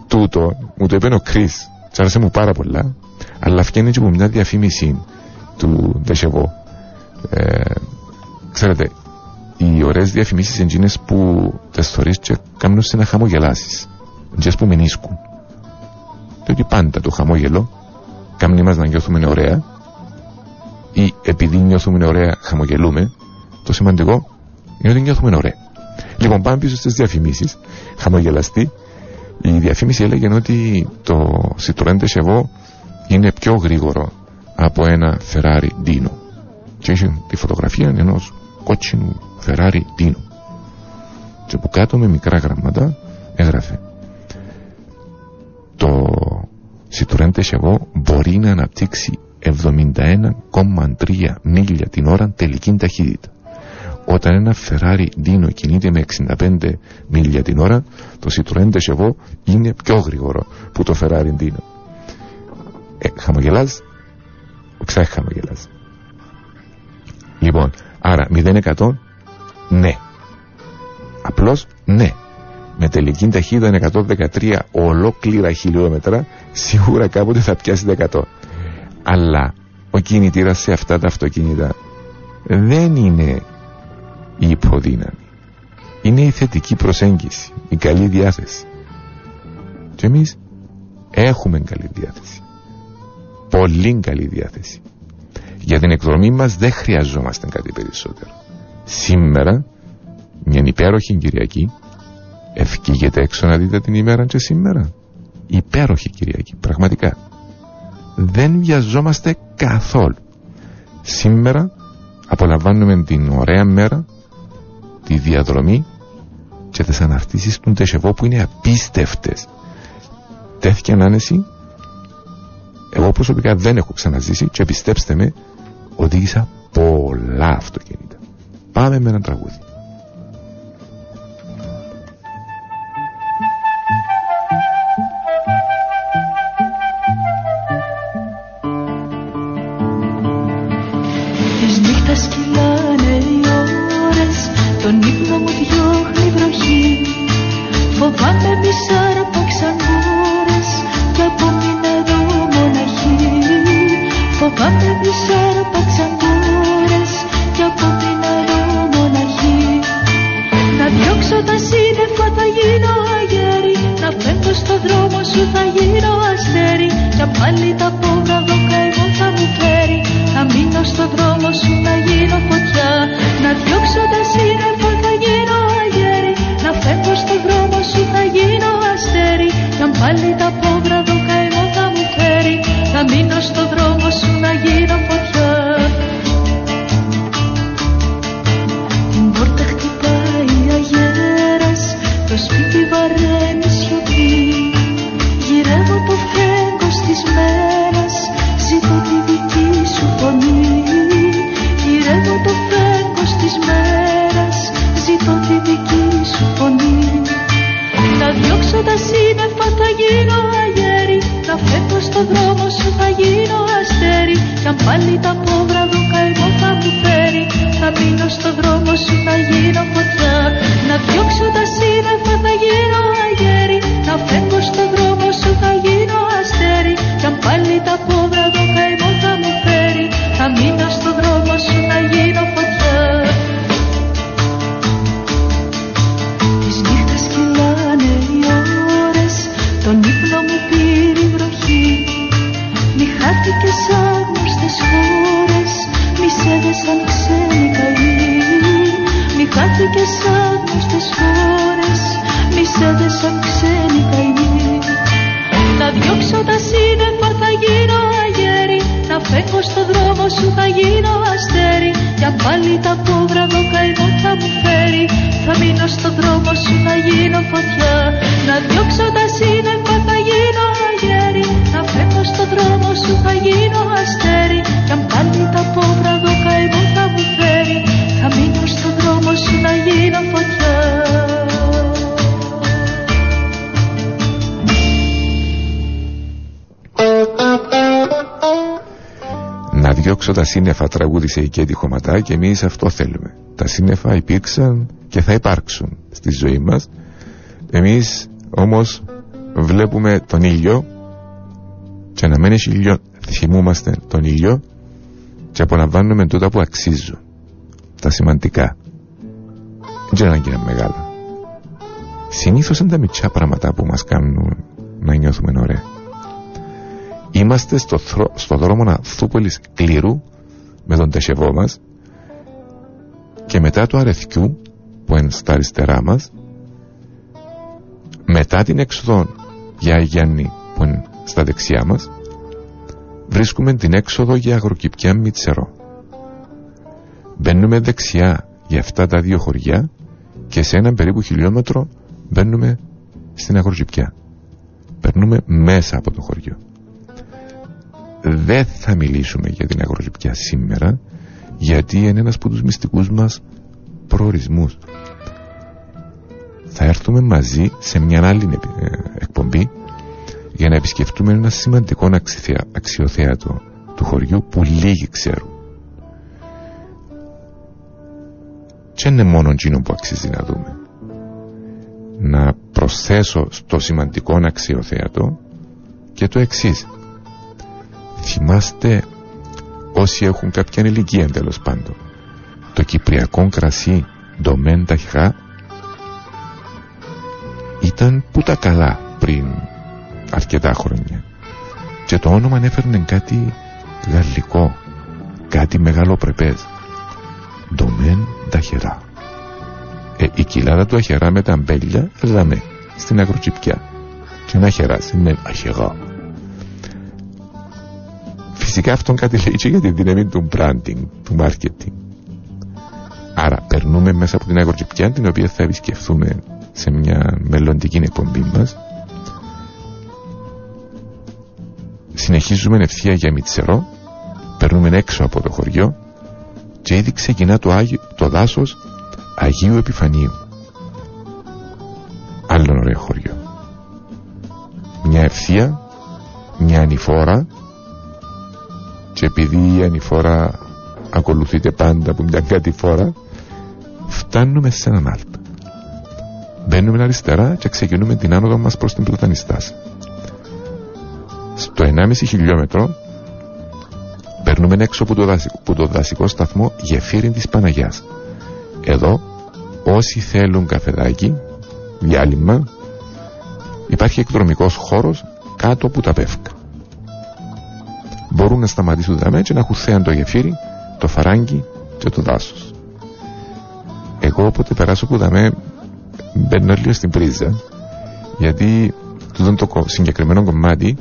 Τούτο μου το είπε ο Κρίς, τ' άρεσε μου πάρα πολλά, αλλά φτιάχνει και από μια διαφήμιση του Ντεσεβό. Ξέρετε, οι ωραίες διαφημίσεις είναι εκείνες που τα στορείς και κάνουν σε να χαμογελάσεις, εκείνες που μηνίσκουν, διότι πάντα το χαμόγελο κάνει μας να νιώθουμε ωραία, ή επειδή νιώθουμε ωραία χαμογελούμε. Το σημαντικό είναι ότι νιώθουμε ωραία. Λοιπόν, πάμε πίσω στις διαφημίσεις. Χαμογελαστή. Η διαφήμιση έλεγε ότι το Citroën 2CV είναι πιο γρήγορο από ένα Ferrari Dino. Και είχε τη φωτογραφία ενός κότσινου Ferrari Dino. Και από κάτω με μικρά γραμμάτα έγραφε: το Citroën 2CV μπορεί να αναπτύξει 71,3 μίλια την ώρα τελική ταχύτητα. Όταν ένα Ferrari Dino κινείται με 65 μίλια την ώρα, το Citroën 2CV είναι πιο γρήγορο που το Ferrari Dino. Χαμογελάς, ξαχαμογελάς. Λοιπόν, άρα 0-100 ναι, απλώς ναι, με τελική ταχύτητα 113 ολόκληρα χιλιόμετρα, σίγουρα κάποτε θα πιάσει 100. Αλλά ο κινητήρας σε αυτά τα αυτοκίνητα δεν είναι η υποδύναμη, είναι η θετική προσέγγιση, η καλή διάθεση. Και εμείς έχουμε καλή διάθεση, πολύ καλή διάθεση. Για την εκδρομή μας δεν χρειαζόμαστε κάτι περισσότερο. Σήμερα, μια υπέροχη Κυριακή, ευκήγεται έξω να δείτε την ημέρα και σήμερα. Υπέροχη Κυριακή, πραγματικά. Δεν βιαζόμαστε καθόλου. Σήμερα απολαμβάνουμε την ωραία μέρα, τη διαδρομή και τις αναρτήσεις του Ντεσεβό που είναι απίστευτες. Τέθηκε ανάνεση. Εγώ προσωπικά δεν έχω ξαναζήσει και πιστέψτε με, οδήγησα πολλά αυτοκίνητα. Πάμε με ένα τραγούδι. Πάλι τα πόβρα δω καημό θα μου φέρει. Θα μείνω στο δρόμο σου να γίνω φωτιά. Σαν πάλι τα απόβραδο καημό θα μου φέρει. Θα μείνω στο δρόμο σου, θα γίνω φωτιά. Να διώξω τα σύννεφα, θα γίνω αγέρι. Να φεύγω στο δρόμο σου, θα γίνω αστέρι. Σαν πάλι τα απόβραδο καημό θα μου φέρει. Θα μείνω στο δρόμο σου, θα γίνω φωτιά. Της νύχτας κυλάνε οι ώρες. Τον ύπνο μου πήρε η βροχή. Μη χάθηκε σαν στις χώρες, μη σέβεσαν ξένοι καλοί. Μη χάθηκες σαν στις χώρες, μη σέβεσαν ξένοι καλοί. Να διώξω τα σύννεφα, θα γίνω αγέρι. Να φεύγω στο δρόμο σου, θα γίνω αστέρι. Για πάλι τα απόβραδο καημό θα μου φέρει. Θα μείνω στο δρόμο σου, θα γίνω φωτιά. Να διώξω τα σύννεφα, θα γίνω αγέρι. Να φεύγω στο δρόμο σου, θα γίνω αστέρι. Για πάλι τα απόβραδο καημό θα μου φέρει. Θα μείνω στο δρόμο σου, θα γίνω φωτιά. Να διώξω τα σύννεφα, τραγούδισε η Κέντη Χωματά, και εμείς αυτό θέλουμε. Τα σύννεφα υπήρξαν και θα υπάρξουν στη ζωή μας. Εμείς όμως βλέπουμε τον ήλιο και να μένει ήλιο, θυμούμαστε τον ήλιο και απολαμβάνουμε τούτα που αξίζουν, τα σημαντικά. Δεν αναγκαίνουν μεγάλα. Συνήθως είναι τα μικρά πράγματα που μας κάνουν να νιώθουμε ωραία. Είμαστε στο δρόμο Αθούπολης Κλήρου με τον τεσεβό μας και μετά του Αρεθκιού που είναι στα αριστερά μας, μετά την έξοδο για Αγιάννη που είναι στα δεξιά μας, βρίσκουμε την έξοδο για Αγροκυπιά Μητσερό. Μπαίνουμε δεξιά για αυτά τα δύο χωριά και σε έναν περίπου χιλιόμετρο μπαίνουμε στην Αγροκυπιά. Περνούμε μέσα από το χωριό. Δεν θα μιλήσουμε για την Αγροκυπιά σήμερα, γιατί είναι ένας από τους μυστικούς μας προορισμούς. Θα έρθουμε μαζί σε μια άλλη εκπομπή για να επισκεφτούμε ένα σημαντικό αξιοθέατο του χωριού που λίγοι ξέρουν. Και είναι μόνο εκείνο που αξίζει να δούμε. Να προσθέσω στο σημαντικό αξιοθέατο και το εξής. Θυμάστε, όσοι έχουν κάποια ηλικία τέλος πάντων, το κυπριακό κρασί ντομέν ταχά ήταν που τα καλά πριν αρκετά χρόνια και το όνομα ανέφερνε κάτι γαλλικό, κάτι μεγαλοπρεπές, ντομέν ταχερά. Η κοιλάδα του αχερά με τα μπέλια λαμέ στην Αγροτσιπιά και να χεράσει είναι αχερά. Φυσικά αυτόν κάτι λέει και για τη δύναμη του branding, του marketing. Άρα περνούμε μέσα από την Αγροτσιπιά, την οποία θα επισκεφθούμε σε μια μελλοντική εκπομπή μας. Συνεχίζουμε ευθεία για Μητσερό, περνούμε έξω από το χωριό και ήδη ξεκινά το δάσος Αγίου Επιφανίου. Άλλον ωραίο χωριό. Μια ευθεία, μια ανηφόρα. Και επειδή η ανηφόρα ακολουθείται πάντα από μια κατηφόρα, φτάνουμε σε έναν άλπ. Μπαίνουμε αριστερά και ξεκινούμε την άνοδο μας προς την Πλατανιστάση. Στο 1,5 χιλιόμετρο παίρνουμε έξω από το δασικό σταθμό Γεφύριν της Παναγιάς. Εδώ όσοι θέλουν καφεδάκι, διάλειμμα, υπάρχει εκδρομικός χώρος κάτω από τα πεύκα. Μπορούν να σταματήσουν τα μέτια, να χουθέαν το γεφύρι, το φαράγγι και το δάσος. Εγώ όποτε περάσω που δαμέ μπαίνω λίγο στην πρίζα, γιατί το συγκεκριμένο κομμάτι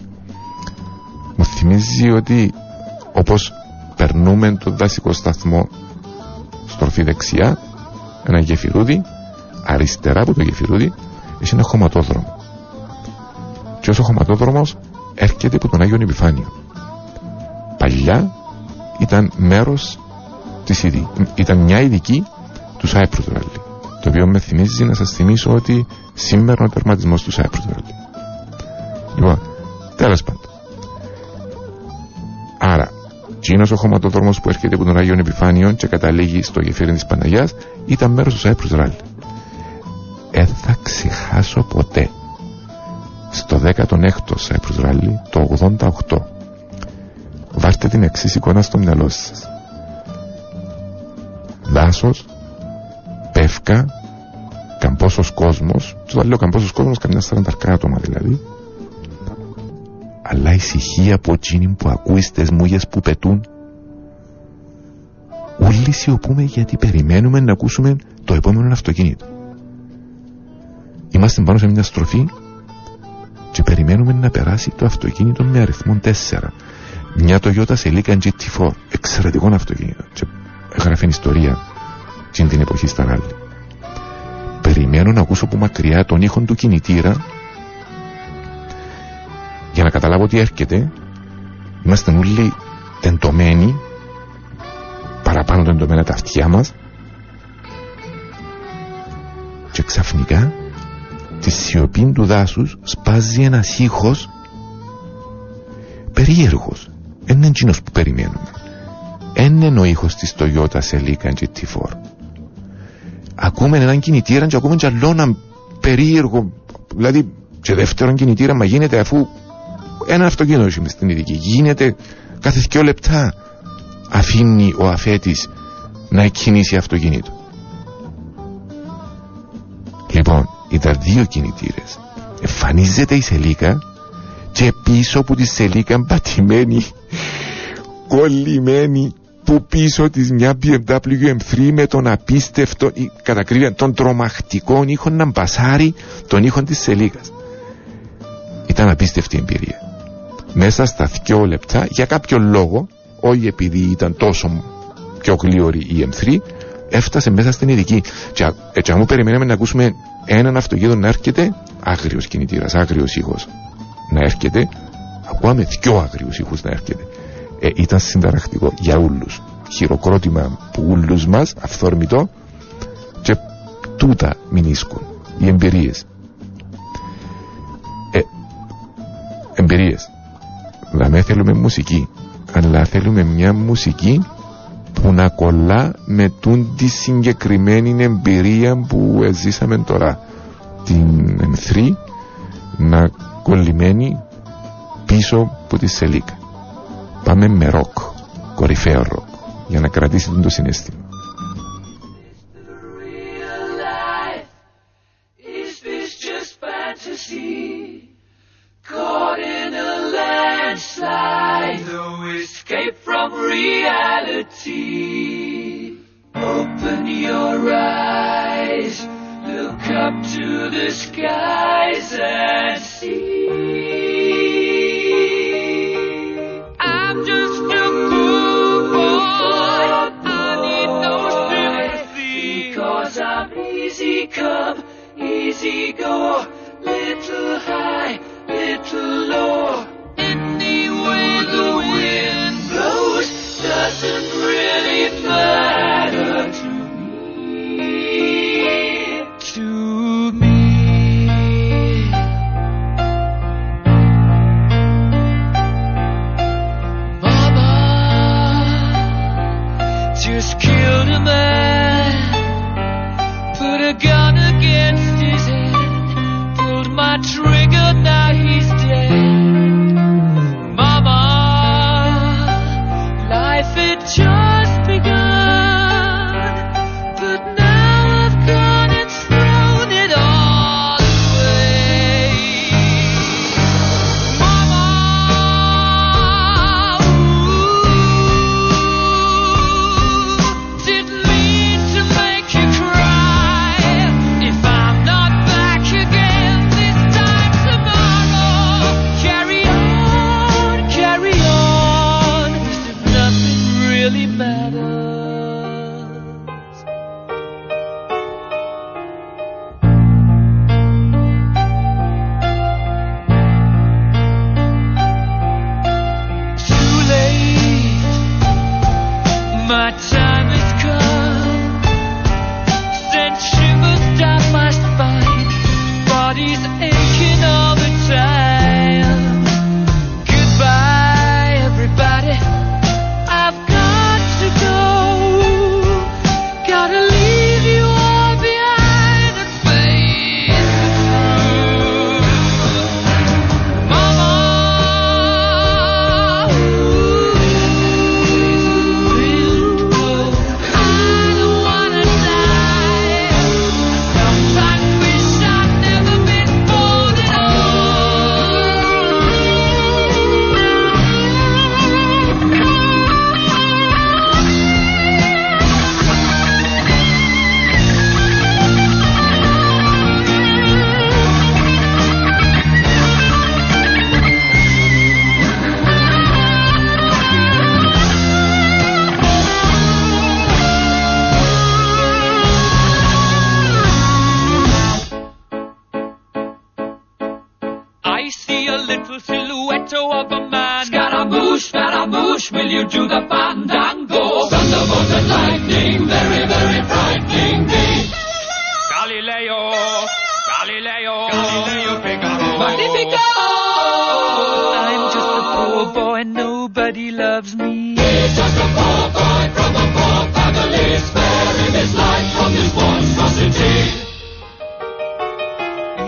μου θυμίζει ότι όπως περνούμε το δασικό σταθμό στροφή δεξιά, ένα γεφυρούδι, αριστερά από το γεφυρούδι έχει ένα χωματόδρομο και όσο ο χωματόδρομος έρχεται από τον Άγιον Επιφάνιο. Παλιά ήταν μέρος της ήταν μια ειδική του Cyprus Rally, το οποίο με θυμίζει να σας θυμίσω ότι σήμερα είναι ο τερματισμός του Cyprus Rally. Λοιπόν, τέλος πάντων. Άρα Τσίνος ο χωματοδρόμος που έρχεται από τον Άγιον Επιφάνιον και καταλήγει στο γεφύρι της Παναγιάς ήταν μέρος του Cyprus Rally. Δεν θα ξεχάσω ποτέ στο 16ο Cyprus Rally το 88. Βάρτε την εξής εικόνα στο μυαλό σας. Δάσος, πεύκα, καμπόσος κόσμος. Και όταν λέω καμπόσος κόσμος, καμιά 40 άτομα δηλαδή. Αλλά ησυχία από εκείνη που ακούεις τις μούγες που πετούν. Όλοι σιωπούμε γιατί περιμένουμε να ακούσουμε το επόμενο αυτοκίνητο. Είμαστε πάνω σε μια στροφή και περιμένουμε να περάσει το αυτοκίνητο με αριθμό 4. Μια Toyota Celica GT-Four, εξαιρετικό αυτοκίνητο. Και έγραφε ιστορία την εποχή στα ράλι. Περιμένω να ακούσω από μακριά τον ήχο του κινητήρα για να καταλάβω τι έρχεται. Είμαστε όλοι τεντωμένοι, παραπάνω τεντωμένα τα αυτιά μας, και ξαφνικά τη σιωπή του δάσους σπάζει ένας ήχος περίεργος. Εν είναι εκείνος που περιμένουμε. Εν είναι ο ήχος της Toyota Celica GT4. Ακούμε έναν κινητήρα και ακούμε και άλλον περίεργο, δηλαδή και δεύτερον κινητήρα, μα γίνεται αφού ένα αυτοκίνητο είμαι στην ειδική, γίνεται κάθε 2 λεπτά αφήνει ο αφέτης να κινήσει αυτοκίνητο. Λοιπόν, ήταν 2 κινητήρες. Εμφανίζεται η Σελίκα και πίσω από τη Σελίκα πατημένη, κολλημένη που πίσω της μια BMW M3 με τον απίστευτο, κατά κρύβεια των τρομακτικών ήχων να μπασάρει τον ήχο της Σελίκας. Ήταν απίστευτη εμπειρία. Μέσα στα 2 λεπτά, για κάποιο λόγο, όχι επειδή ήταν τόσο πιο γλίωρη η M3, έφτασε μέσα στην ειδική. Και αν μου περιμέναμε να ακούσουμε έναν αυτοκίνητο να έρχεται, άγριος κινητήρας, άγριος ήχος να έρχεται, ακούγαμε 2 άγριους ήχους να έρχεται. Ήταν συνταρακτικό για όλους. Χειροκρότημα που όλους μας, αυθόρμητο, και τούτα μηνίσκουν οι εμπειρίες. Εμπειρίες. Δηλαδή θέλουμε μουσική, αλλά θέλουμε μια μουσική που να κολλά με τούν τη συγκεκριμένη εμπειρία που ζήσαμε τώρα. Την M3 να κολλημένη πίσω από τη Σελίκα. Πάμε με ροκ, κορυφαίο ροκ, για να κρατήσει το συναίσθημα. Against his head, pulled my trigger, now he's dead. ambush, will you do the fandango? Thunderbolt and lightning, very, very frightening me. Galileo, Galileo, Galileo Figaro, Magnifico! I'm just a poor boy and nobody loves me. He's just a poor boy from a poor family, sparing his life from this monstrosity.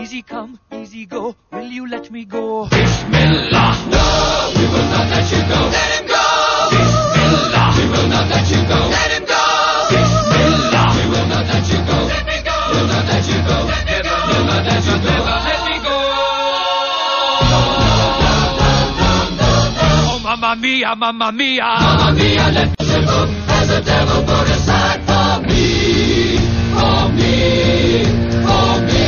Easy come, easy go, will you let me go? Bismillah, no, we will not let you go. Let him go! Bismillah, we will not let you go. Let him go! Bismillah, we will not let you go. Let me go! We'll not let you go. Let me go! We'll not let you go. Let me go! No, no, no, no, no, no, no. Oh, mamma mia, mamma mia. Mamma mia, let me go. As the devil put aside for me, for me, for me.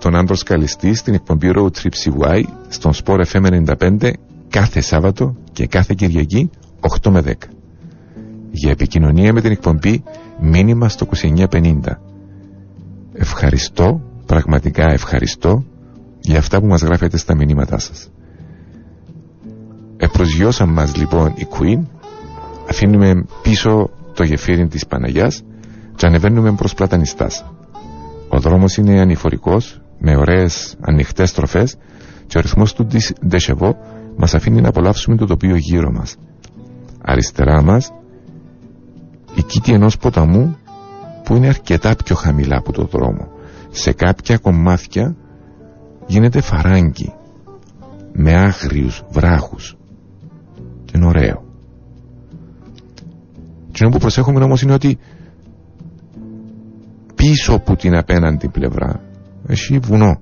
Τον Άνδρο Καλιστή στην εκπομπή Road Trip CY στον Sport FM 95 κάθε Σάββατο και κάθε Κυριακή 8 με 10. Για επικοινωνία με την εκπομπή μήνυμα στο 2950. Ευχαριστώ, πραγματικά ευχαριστώ για αυτά που μας γράφετε στα μηνύματά σας. Επροσγειώσαν μας λοιπόν η Queen, αφήνουμε πίσω το γεφύρι της Παναγιάς και ανεβαίνουμε προς Πλατανιστάς. Ο δρόμος είναι ανηφορικός, με ωραίες ανοιχτές στροφές και ο ρυθμός του ντεσεβό μας αφήνει να απολαύσουμε το τοπίο γύρω μας. Αριστερά μας, η κήτη ενός ποταμού που είναι αρκετά πιο χαμηλά από το δρόμο. Σε κάποια κομμάτια γίνεται φαράγγι με άγριους βράχους. Και είναι ωραίο. Τι που προσέχουμε όμως είναι ότι πίσω από την απέναντι πλευρά έχει βουνό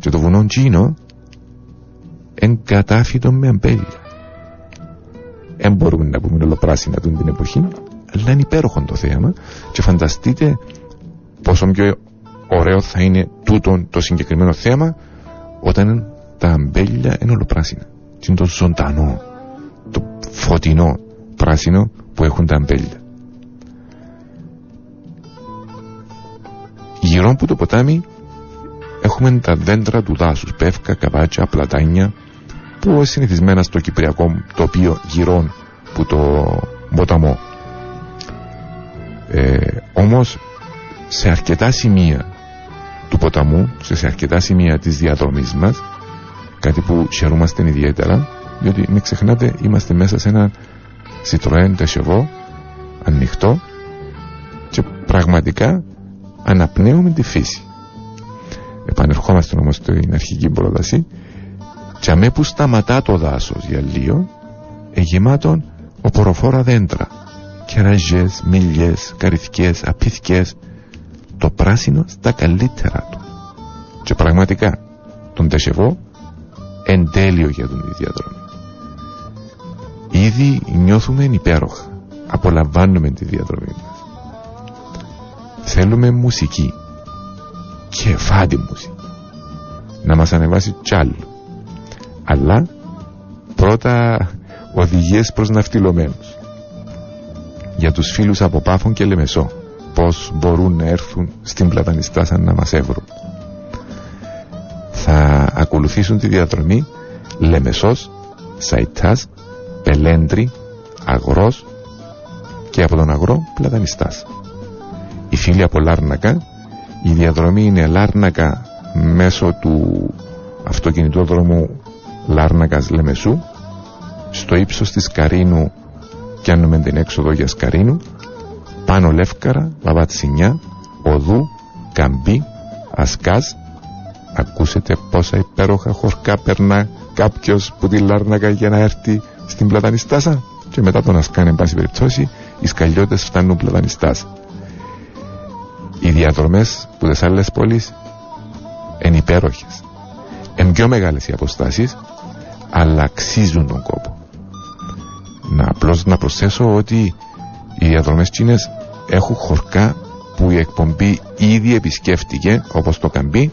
και το βουνό τζίνο εγκατάφυτο με αμπέλια. Δεν μπορούμε να πούμε ολοπράσινα τούν την εποχή, αλλά είναι υπέροχο το θέαμα και φανταστείτε πόσο πιο ωραίο θα είναι τούτο το συγκεκριμένο θέαμα όταν τα αμπέλια είναι ολοπράσινα. Είναι το ζωντανό, το φωτεινό πράσινο που έχουν τα αμπέλια. Γύρω από το ποτάμι έχουμε τα δέντρα του δάσους, πεύκα, καβάτσα, πλατάνια που συνηθισμένα στο κυπριακό τοπίο γύρω που το ποταμό. Όμως σε αρκετά σημεία του ποταμού, σε αρκετά σημεία της διαδρομής μας, κάτι που χαιρούμαστε ιδιαίτερα, διότι μην ξεχνάτε είμαστε μέσα σε ένα Citroën 2CV ανοιχτό και πραγματικά αναπνέουμε τη φύση. Επανερχόμαστε όμως στην αρχική πρόταση. Και αμέ που σταματά το δάσος για λίγο, γεμάτον οποροφόρα δέντρα, κεραζιές, μήλιες, καρυθικές, απίθηκες, το πράσινο στα καλύτερα του. Και πραγματικά τον τεσεβό εν τέλειο για τον διαδρομή. Ήδη νιώθουμε υπέροχα, απολαμβάνουμε τη διαδρομή μας. Θέλουμε μουσική και φάντη μουσική να μας ανεβάσει τσάλλου, αλλά πρώτα οδηγίες προς ναυτιλωμένους για τους φίλους από Πάφων και Λεμεσό, πως μπορούν να έρθουν στην Πλατανιστά σαν να μας έβρουν. Θα ακολουθήσουν τη διαδρομή Λεμεσός, Σαϊτάς, Πελέντρη, Αγρός και από τον Αγρό Πλατανιστάς. Οι φίλοι από Λάρνακα, η διαδρομή είναι Λάρνακα μέσω του αυτοκινητόδρομου Λάρνακας Λεμεσού στο ύψος της Καρίνου, πιάνουμε την έξοδο για Σκαρίνου, Πάνω Λεύκαρα, Λαβατσινιά, Οδού, Καμπή, Ασκάζ. Ακούσετε πόσα υπέροχα χορκά περνά κάποιος που τη Λάρνακα για να έρθει στην Πλατανιστάσα, και μετά τον Ασκάν, εν πάση περιπτώσει, οι σκαλιώτες φτάνουν Πλατανιστάσα. Οι διαδρομές που τις άλλες πόλεις εν υπέροχες, εν πιο μεγάλες οι αποστάσεις, αλλά αξίζουν τον κόπο. Απλώς να προσθέσω ότι οι διαδρομές τσίνες έχουν χορκά που η εκπομπή ήδη επισκέφτηκε, όπως το Καμπί,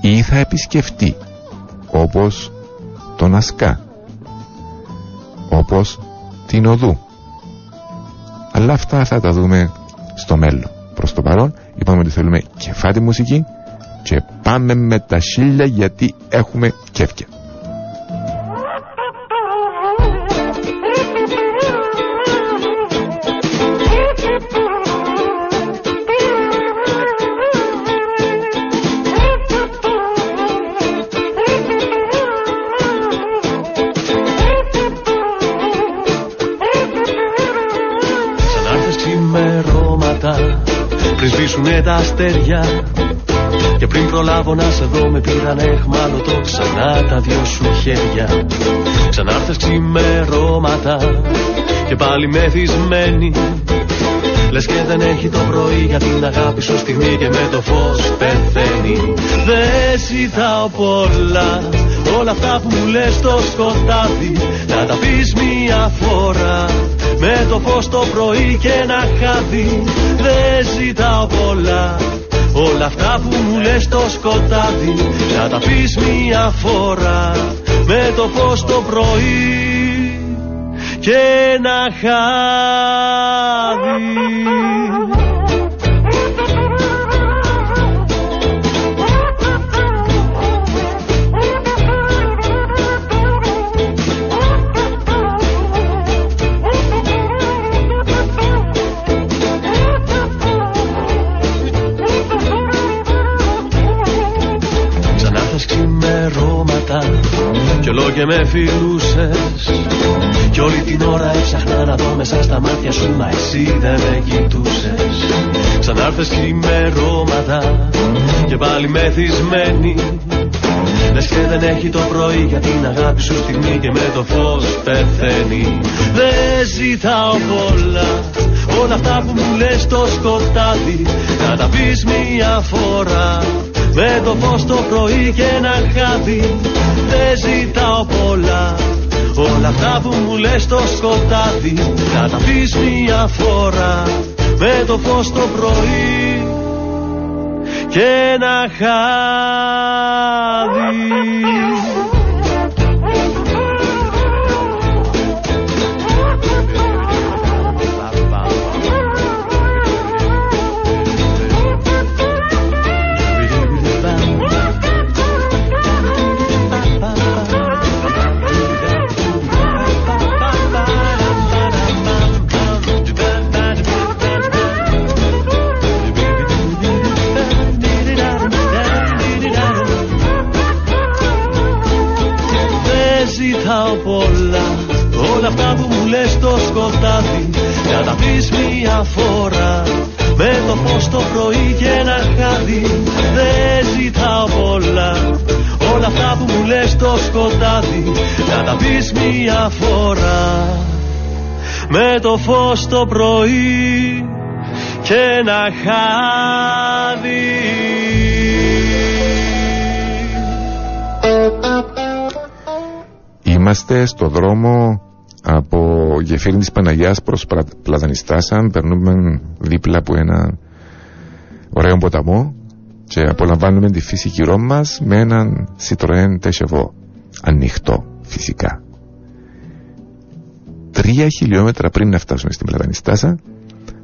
ή θα επισκεφτεί, όπως τον Ασκά, όπως την Οδού. Αλλά αυτά θα τα δούμε στο μέλλον. Προς το παρόν είπαμε ότι θέλουμε κεφάτη μουσική και πάμε με τα σίλια, γιατί έχουμε κέφια. Σβήσουνε τα αστέρια και πριν προλάβω να σε δω, με πήραν εχμάλωτο ξανά τα δυο σου χέρια. Ξανάρθες ξημερώματα και πάλι μεθυσμένη, λες και δεν έχει το πρωί για την αγάπη σου στιγμή, και με το φως πεθαίνει. Δεν ζητάω πολλά, όλα αυτά που μου λες στο σκοτάδι να τα πεις μια φορά, με το φως το πρωί και ένα χάδι. Δεν ζητάω πολλά, όλα αυτά που μου λες στο σκοτάδι να τα πεις μια φορά, με το φως το πρωί και ένα χάδι. Κι όλο και με φιλούσες, κι όλη την ώρα έψαχνα να δω μέσα στα μάτια σου, μα εσύ δεν με κοιτούσες. Ξανάρθες χειμερώματα και πάλι μεθυσμένη, λες και δεν έχει το πρωί για την αγάπη σου στιγμή, και με το φως πεθαίνει. Δεν ζητάω πολλά, όλα αυτά που μου λες στο σκοτάδι να τα πεις μια φορά, με το φως το πρωί και ένα χάδι. Δεν ζητάω πολλά, όλα αυτά που μου λες στο σκοτάδι να τα πεις μια φορά, με το φως το πρωί και ένα χάδι. Όλα αυτά που μου λες το σκοτάδι να τα πεις μια φορά, με το φως το πρωί και ένα χάδι. Δεν ζητάω πολλά, όλα αυτά που μου λες το σκοτάδι να τα πεις μια φορά, με το φως το πρωί και ένα χάδι. Είμαστε στο δρόμο από γεφύρι της Παναγιάς προς Πλατανιστάσαν, περνούμε δίπλα από ένα ωραίο ποταμό και απολαμβάνουμε τη φύση γύρω μας με έναν Citroën 2CV, ανοιχτό φυσικά. 3 χιλιόμετρα πριν να φτάσουμε στην Πλατανιστάσα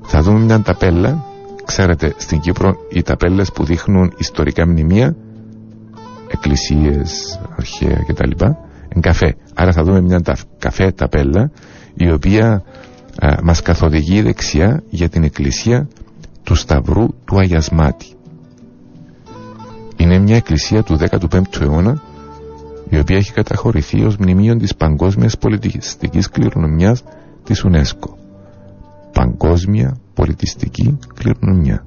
θα δούμε μια ταπέλα. Ξέρετε, στην Κύπρο οι ταπέλες που δείχνουν ιστορικά μνημεία, εκκλησίες, αρχαία κτλ. Καφέ. Άρα θα δούμε μια καφέ ταπέλα η οποία μας καθοδηγεί δεξιά για την εκκλησία του Σταυρού του Αγιασμάτη. Είναι μια εκκλησία του 15ου αιώνα, η οποία έχει καταχωρηθεί ως μνημείο της παγκόσμιας πολιτιστικής κληρονομιάς της UNESCO. Παγκόσμια πολιτιστική κληρονομιά.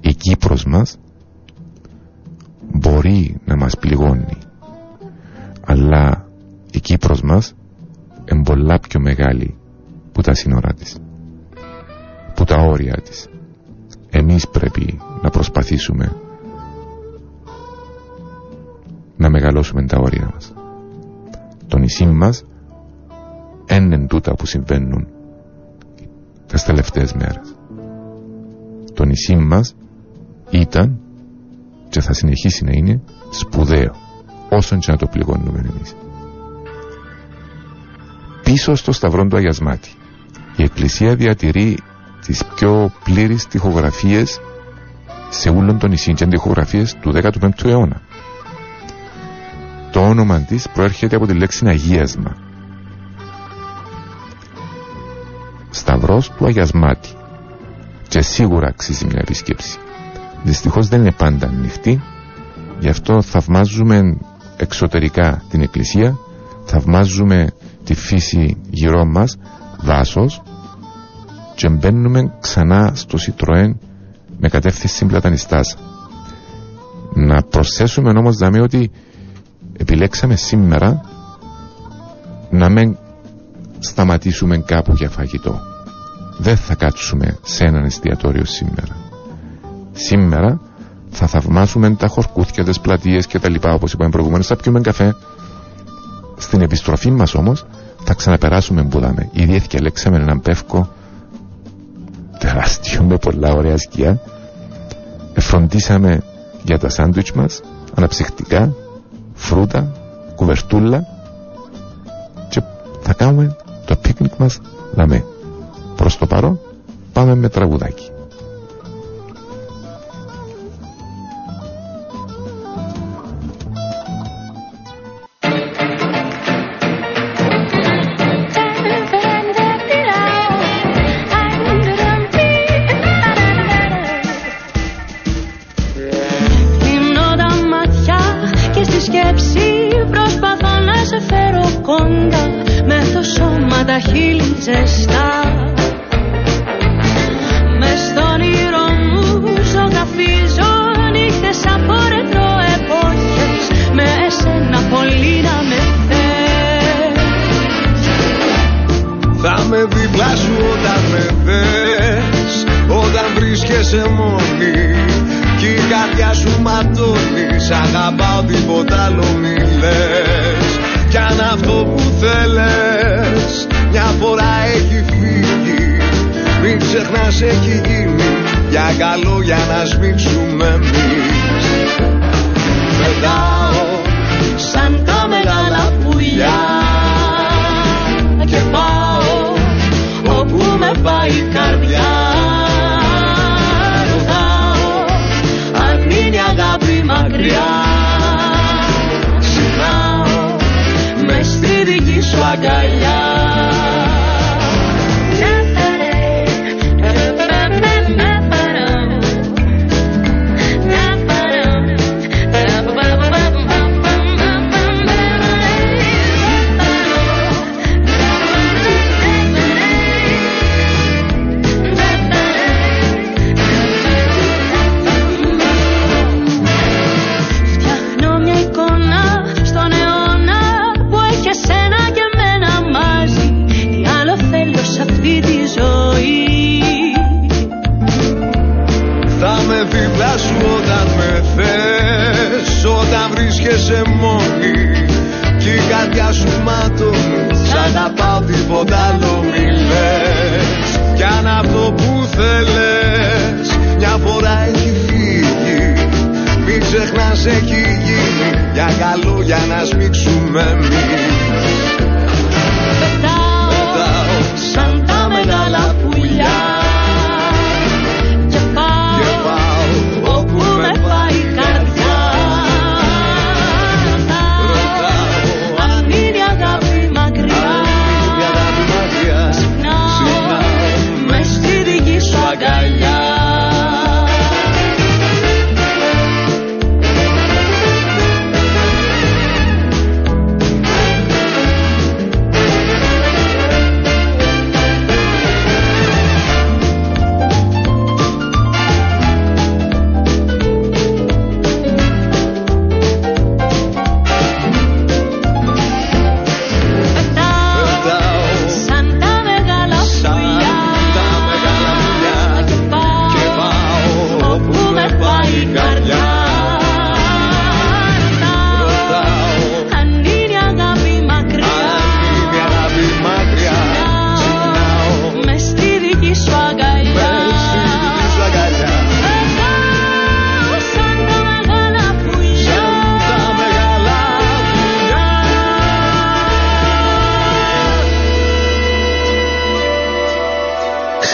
Η Κύπρος μας μπορεί να μας πληγώνει, αλλά η Κύπρος μας είναι πολλά πιο μεγάλη που τα σύνορά της, που τα όρια της. Εμείς πρέπει να προσπαθήσουμε να μεγαλώσουμε τα όρια μας. Το νησί μας είναι τούτα που συμβαίνουν τις τελευταίες μέρες. Το νησί μας ήταν και θα συνεχίσει να είναι σπουδαίο, όσον και να το πληγώνουμε εμείς. Πίσω στο Σταυρό του Αγιασμάτη, η εκκλησία διατηρεί τις πιο πλήρεις τοιχογραφίες σε όλων των νησίων και τοιχογραφίες του 15ου αιώνα. Το όνομα της προέρχεται από τη λέξη αγίασμα. Σταυρός του Αγιασμάτη. Και σίγουρα αξίζει μια επισκέψη. Δυστυχώς δεν είναι πάντα ανοιχτή, γι' αυτό θαυμάζουμε εξωτερικά την εκκλησία, θαυμάζουμε τη φύση γύρω μας, δάσος, και μπαίνουμε ξανά στο Citroën με κατεύθυνση Πλατανιστάς. Να προσθέσουμε όμως δάμε ότι επιλέξαμε σήμερα να μην σταματήσουμε κάπου για φαγητό. Δεν θα κάτσουμε σε έναν εστιατόριο σήμερα. Σήμερα θα θαυμάσουμε τα χορκούθια, τις πλατείες και τα λοιπά, όπως είπαμε προηγουμένως, θα πιούμε καφέ. Στην επιστροφή μας όμως θα ξαναπεράσουμε που δάμε. Ήδη έφτιαξαμε έναν πεύκο τεράστιο με πολλά ωραία σκιά. Φροντίσαμε για τα σάντουιτς μας, αναψυκτικά, φρούτα, κουβερτούλα, και θα κάνουμε το πίκνικ μας δαμέ. Προς το παρόν πάμε με τραγουδάκι.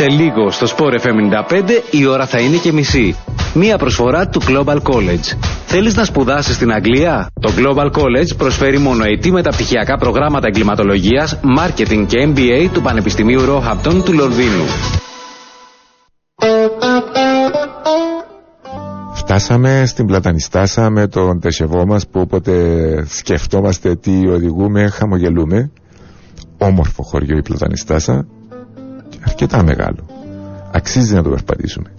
Σε λίγο στο Sport FM 95 η ώρα θα είναι και μισή. Μία προσφορά του Global College. Θέλεις να σπουδάσεις στην Αγγλία? Το Global College προσφέρει μονοετή μεταπτυχιακά προγράμματα εγκληματολογίας, marketing και MBA του Πανεπιστημίου Roehampton του Λονδίνου. Φτάσαμε στην πλατανιστάσα με τον τεσεβό μας που όποτε σκεφτόμαστε τι οδηγούμε, χαμογελούμε. Όμορφο χωριό η πλατανιστάσα, αρκετά μεγάλο. Αξίζει να το περπατήσουμε.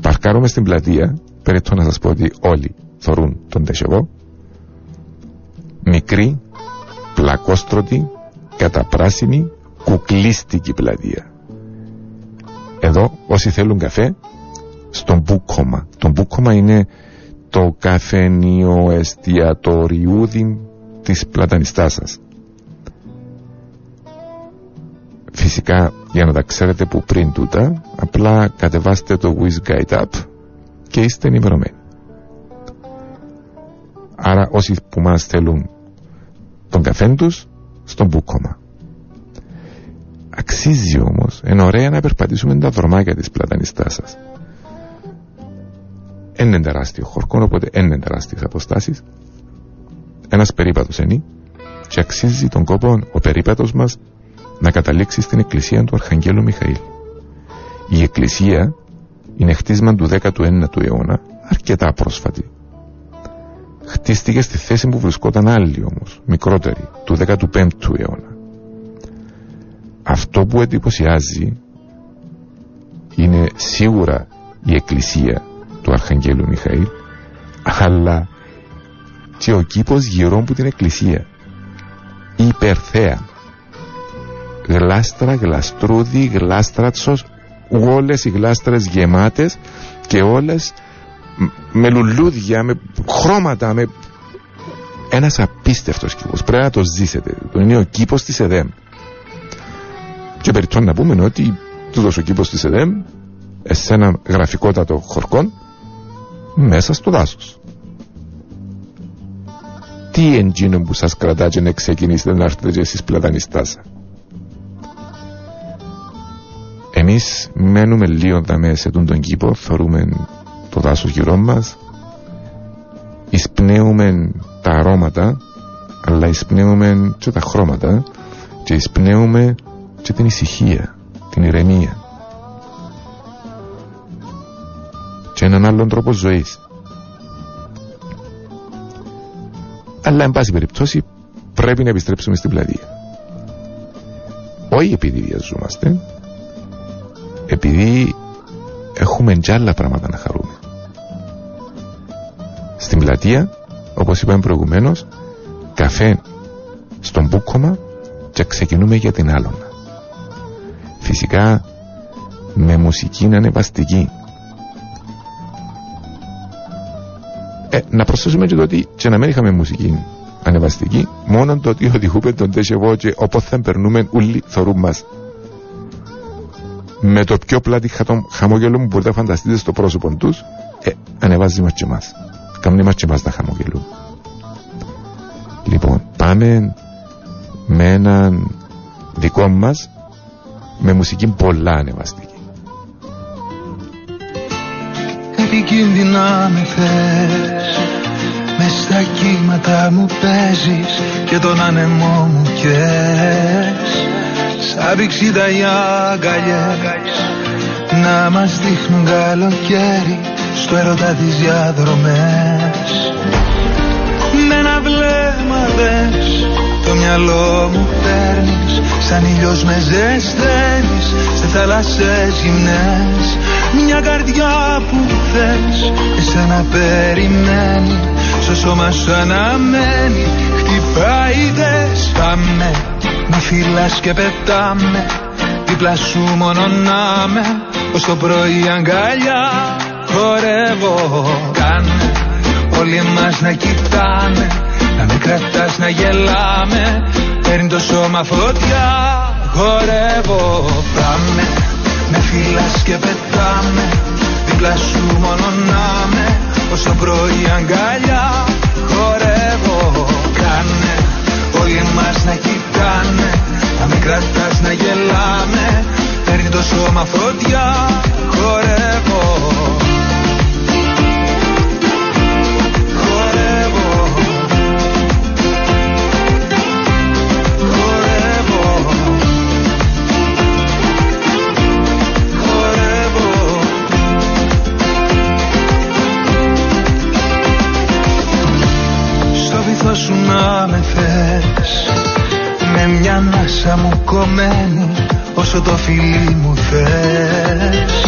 Παρκάρουμε στην πλατεία, περίπτω να σας πω ότι όλοι θωρούν τον τεσεβό. Μικρή, πλακόστρωτη, καταπράσινη, κουκλίστικη πλατεία. Εδώ όσοι θέλουν καφέ, στον Μπούκομα. Το Μπούκομα είναι το καφενείο εστιατοριούδι της πλατανιστάσας. Φυσικά, για να τα ξέρετε που πριν τούτα, απλά κατεβάστε το Wish Guide App και είστε ενημερωμένοι. Άρα όσοι που μας θέλουν τον καφέ τους, στον Μπούκομα. Αξίζει όμως, είναι ωραία να περπατήσουμε τα δρομάκια της πλατανιστάσας. Είναι τεράστιο χορκό, οπότε είναι τεράστιες αποστάσεις. Ένας περίπατος είναι και αξίζει τον κόπο ο περίπατος μας να καταλήξει στην εκκλησία του Αρχαγγέλου Μιχαήλ. Η εκκλησία είναι χτίσμα του 19ου αιώνα, αρκετά πρόσφατη. Χτίστηκε στη θέση που βρισκόταν άλλη όμως, μικρότερη, του 15ου αιώνα. Αυτό που εντυπωσιάζει είναι σίγουρα η εκκλησία του Αρχαγγέλου Μιχαήλ, αλλά και ο κήπος γύρω από την εκκλησία, υπερθέα, γλάστρα, γλαστρούδι, γλάστρατσος, όλες οι γλάστρες γεμάτες και όλες με λουλούδια, με χρώματα, με... ένας απίστευτος κήπος, πρέπει να το ζήσετε. Είναι ο κήπος της ΕΔΕΜ και περιττών να πούμε ότι τούτος ο κήπος της ΕΔΕΜ σε ένα γραφικότατο χορκόν μέσα στο δάσος. Τι εντζήνω που σας κρατά και να ξεκινήσετε να έρθετε και εσείς πλατανιστάσα? Εμείς μένουμε λίοντα μέσα σε τον κήπο, θωρούμε το δάσος γύρω μας, εισπνέουμε τα αρώματα, αλλά εισπνέουμε και τα χρώματα και εισπνέουμε και την ησυχία, την ηρεμία. Και έναν άλλον τρόπο ζωής. Αλλά εν πάση περιπτώσει πρέπει να επιστρέψουμε στην πλατεία. Όχι επειδή βιαζόμαστε, επειδή έχουμε κι άλλα πράγματα να χαρούμε. Στην πλατεία, όπως είπαμε προηγουμένως, καφέ στον Μπούκομα και ξεκινούμε για την Άλλωνα. Φυσικά με μουσική ανεβαστική. Να προσθέσουμε και το ότι και να μην είχαμε μουσική ανεβαστική, μόνο το ότι οδηγούμε τον τέσσεβο και όπως θα περνούμε όλοι θωρούν μας. Με το πιο πλάτη χαμόγελο μου μπορείτε να φανταστείτε στο πρόσωπο τους, ανεβάζει μας και εμάς. Καμνή μας και εμάς τα χαμόγελο. Λοιπόν, πάμε με έναν δικό μας, με μουσική πολλά ανεβαστική. Επικίνδυνα με θες, μες στα κύματα μου παίζεις και τον άνεμό μου καις. Σαν πηξίδα οι αγκαλιές να μας δείχνουν καλοκαίρι στο έρωτα τις διαδρομές. Με ένα βλέμμα δες, το μυαλό μου παίρνεις, σαν ήλιος με ζεσταίνεις σε θάλασσες γυμνές. Μια καρδιά που θες, εσένα περιμένει, στο σώμα σου αναμένει, χτυπάει δες. Πάμε, μη φυλάς και πετάμε, δίπλα σου μόνο να με, ως το πρωί αγκαλιά χορεύω. Κάνε, όλοι μας να κοιτάμε, να με κρατάς να γελάμε, παίρνει το σώμα φωτιά, χορεύω. Πάμε, με φυλάς και πετάμε, δίπλα σου μόνο να με, ως το πρωί αγκαλιά χορεύω. Κάνε, όλοι μας να κοιτάνε, να με κρατάς να γελάμε, παίρνει το σώμα ακόμα φωτιά χορεύω. Χορεύω. Χορεύω. Χορεύω. Στο βυθό σου να με θες, με μια ανάσα μου κομμένη, όσο το φιλί μου θες.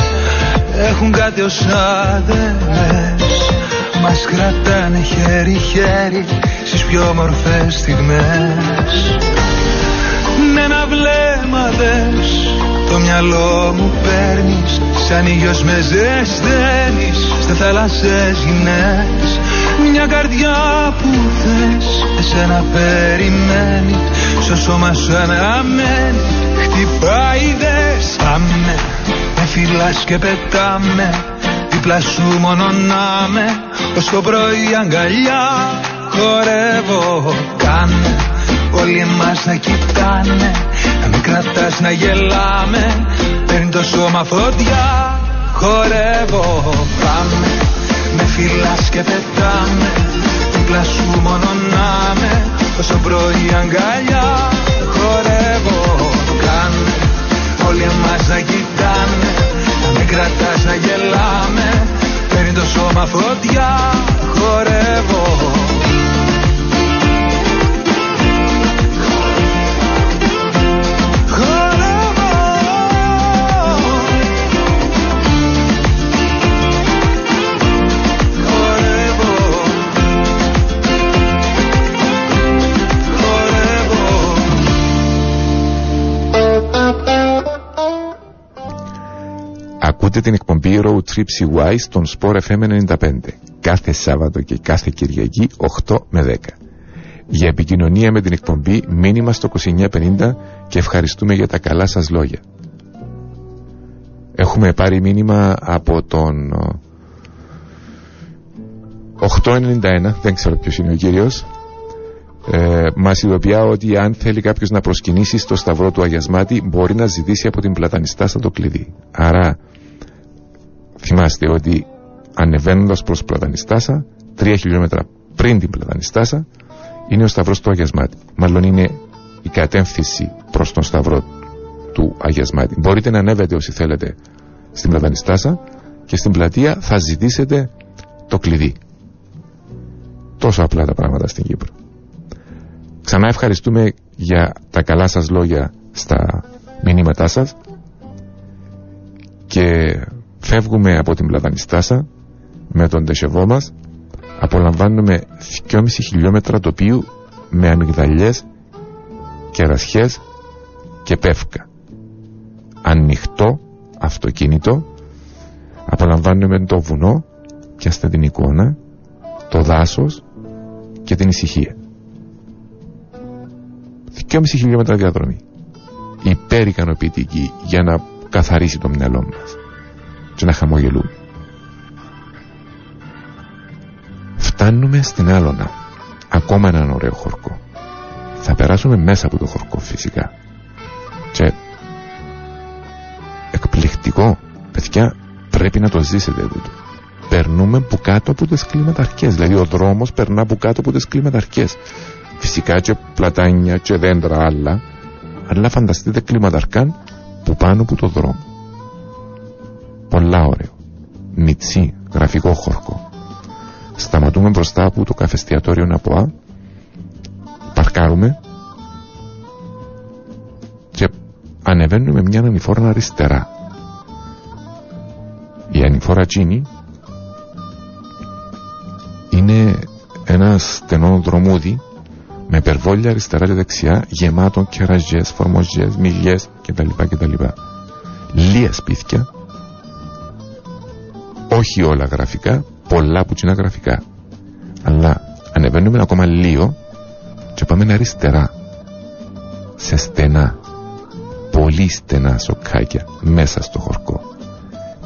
Έχουν κάτι όσα δεν λες, μας κρατάνε χέρι-χέρι στις πιο όμορφες στιγμές. Με ένα βλέμμα δες, το μυαλό μου παίρνεις, σαν ήλιος με ζεσταίνεις στις θάλασσες γυμνές. Μια καρδιά που θες, εσένα περιμένει, στο σώμα σου αναμένει. Χτυπάει δες, πάμε, με φυλάς και πετάμε, δίπλα σου μόνο να με, ως το πρωί αγκαλιά χορεύω. Κάνε, όλοι εμάς να κοιτάνε, να μην κρατάς να γελάμε, παίρνει το σώμα φωτιά, χορεύω. Πάμε, με φυλάς και πετάμε, δίπλα σου μόνο να με, ως το πρωί αγκαλιά χορεύω. Όλοι εμάς να κοιτάνε, να μην κρατάς να γελάμε, παίρνει το σώμα φωτιά, χορεύω. Ακούτε την εκπομπή Road Trip CY στον Sport FM 95 κάθε Σάββατο και κάθε Κυριακή 8 με 10. Για επικοινωνία με την εκπομπή μήνυμα στο 2950 και ευχαριστούμε για τα καλά σας λόγια. Έχουμε πάρει μήνυμα από τον 891, δεν ξέρω ποιος είναι ο κύριος. Μας ειδοποιά ότι αν θέλει κάποιος να προσκυνήσει στο Σταυρό του Αγιασμάτη μπορεί να ζητήσει από την πλατανιστά στα το κλειδί. Άρα θυμάστε ότι ανεβαίνοντας προς πλατανιστάσα, 3 χιλιόμετρα πριν την πλατανιστάσα είναι ο Σταυρός του Αγιασμάτη. Μάλλον είναι η κατεύθυνση προς τον Σταυρό του Αγιασμάτη. Μπορείτε να ανέβετε όσοι θέλετε στην πλατανιστάσα και στην πλατεία θα ζητήσετε το κλειδί. Τόσο απλά τα πράγματα στην Κύπρο. Ξανά ευχαριστούμε για τα καλά σας λόγια στα μηνύματά σας και φεύγουμε από την Πλατανιστάσα με τον τεσεβό μας, απολαμβάνουμε 2,5 χιλιόμετρα τοπίου με αμυγδαλιές, κερασιές και πεύκα. Ανοιχτό αυτοκίνητο, απολαμβάνουμε το βουνό και άστε την εικόνα, το δάσος και την ησυχία. 2,5 χιλιόμετρα διαδρομή, υπερικανοποιητική για να καθαρίσει το μυαλό μας και να χαμογελούμε. Φτάνουμε στην Άλωνα, ακόμα έναν ωραίο χορκό. Θα περάσουμε μέσα από το χορκό φυσικά και εκπληκτικό, παιδιά, πρέπει να το ζήσετε εδώ. Περνούμε που κάτω από τις κλιματαρχές, δηλαδή ο δρόμος περνά που κάτω από τις κλιματαρχές. Φυσικά και πλατάνια και δέντρα άλλα, αλλά φανταστείτε κλιματαρκάν που πάνω που το δρόμο. Πολλά ωραίο. Μιτσί, γραφικό χορκό. Σταματούμε μπροστά από το καφεστιατόριο Ναποά, παρκάρουμε και ανεβαίνουμε μια ανηφόρα αριστερά. Η ανηφόρα Τζίνι είναι ένα στενό δρομούδι με περβόλια αριστερά και δεξιά, γεμάτο κεραζιές, φορμοζιές, μιλιές κτλ. Λία σπίθια, όχι όλα γραφικά, πολλά πουτσινά γραφικά. Αλλά ανεβαίνουμε ακόμα λίγο και πάμε αριστερά, σε στενά, πολύ στενά σοκάκια μέσα στο χορκό.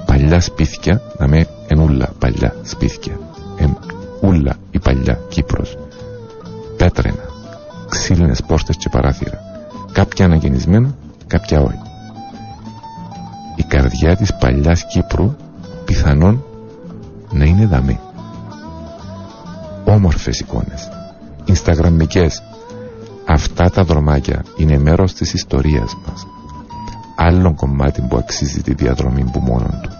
Παλιά σπίθια, να με ενούλα παλιά σπίθια, ενούλα η παλιά Κύπρος. Πέτρενα, ξύλινες πόρτες και παράθυρα. Κάποια αναγεννισμένα, κάποια όχι. η καρδιά της παλιάς Κύπρου πιθανόν να είναι Δαμή. Όμορφες εικόνες, Instagramικές. Αυτά τα δρομάκια είναι μέρος της ιστορίας μας. Άλλο κομμάτι που αξίζει τη διαδρομή που μόνον του.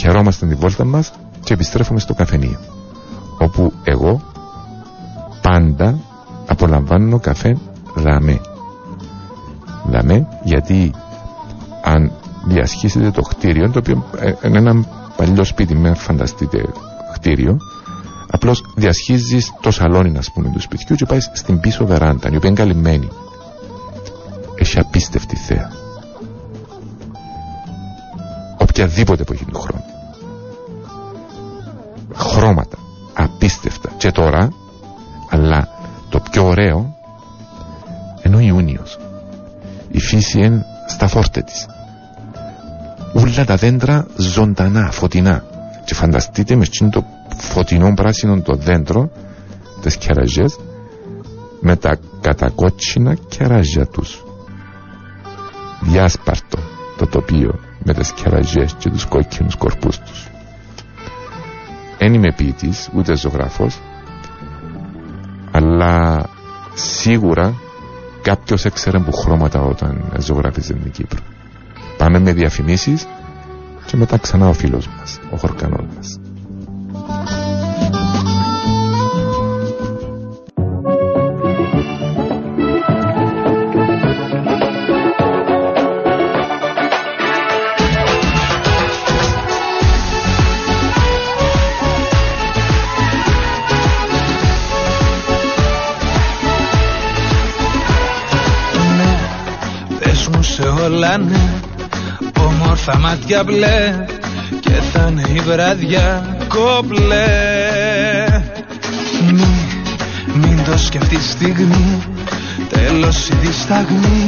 Χαιρόμαστε την βόλτα μας και επιστρέφουμε στο καφενείο, όπου εγώ πάντα απολαμβάνω καφέ Δαμέ. Δαμέ γιατί αν διασχίσετε το κτίριο, το οποίο είναι ένα παλιό σπίτι, με φανταστείτε κτίριο, απλώς διασχίζεις το σαλόνι, ας πούμε, του σπιτιού και πάει στην πίσω βεράντα, η οποία είναι καλυμμένη. Έχει απίστευτη θέα. Οποιαδήποτε εποχή του χρόνου. Χρώματα απίστευτα και τώρα, αλλά το πιο ωραίο είναι ο Ιούνιος. Η φύση είναι στα φόρτε της. Ούλα τα δέντρα ζωντανά, φωτεινά. Και φανταστείτε με εκείνο το φωτεινό πράσινο το δέντρο, τις κεραζιές, με τα κατακότσινα κεραζιά τους. Διάσπαρτο το τοπίο με τις κεραζιές και τους κόκκινους κορπούς τους. Εν είμαι ποιητής, ούτε ζωγράφος, αλλά σίγουρα κάποιος έξερε που χρώματα όταν ζωγράφιζε την Κύπρο. Πάμε με διαφημίσεις και μετά ξανά ο φίλος μας, ο χορκανός μας. Όμορφα μάτια μπλε και θα είναι η βράδια κομπλέ. Μην το σκεφτείς στιγμή, τέλος η δισταγμή,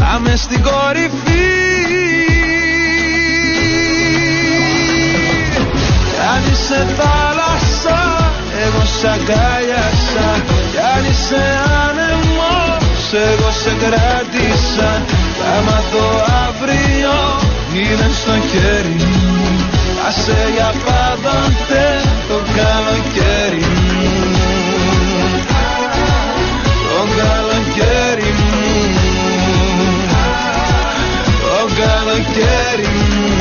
πάμε στην κορυφή. Κι αν είσαι θάλασσα, εγώ σ' αγκάλιασα. Κι αν είσαι άνεμος, εγώ σε κράτησα. Θα μάθω αύριο, είναι στο χέρι μου. Άσε για πάντοτε το καλοκαίρι μου. Το καλοκαίρι μου. Το καλοκαίρι μου.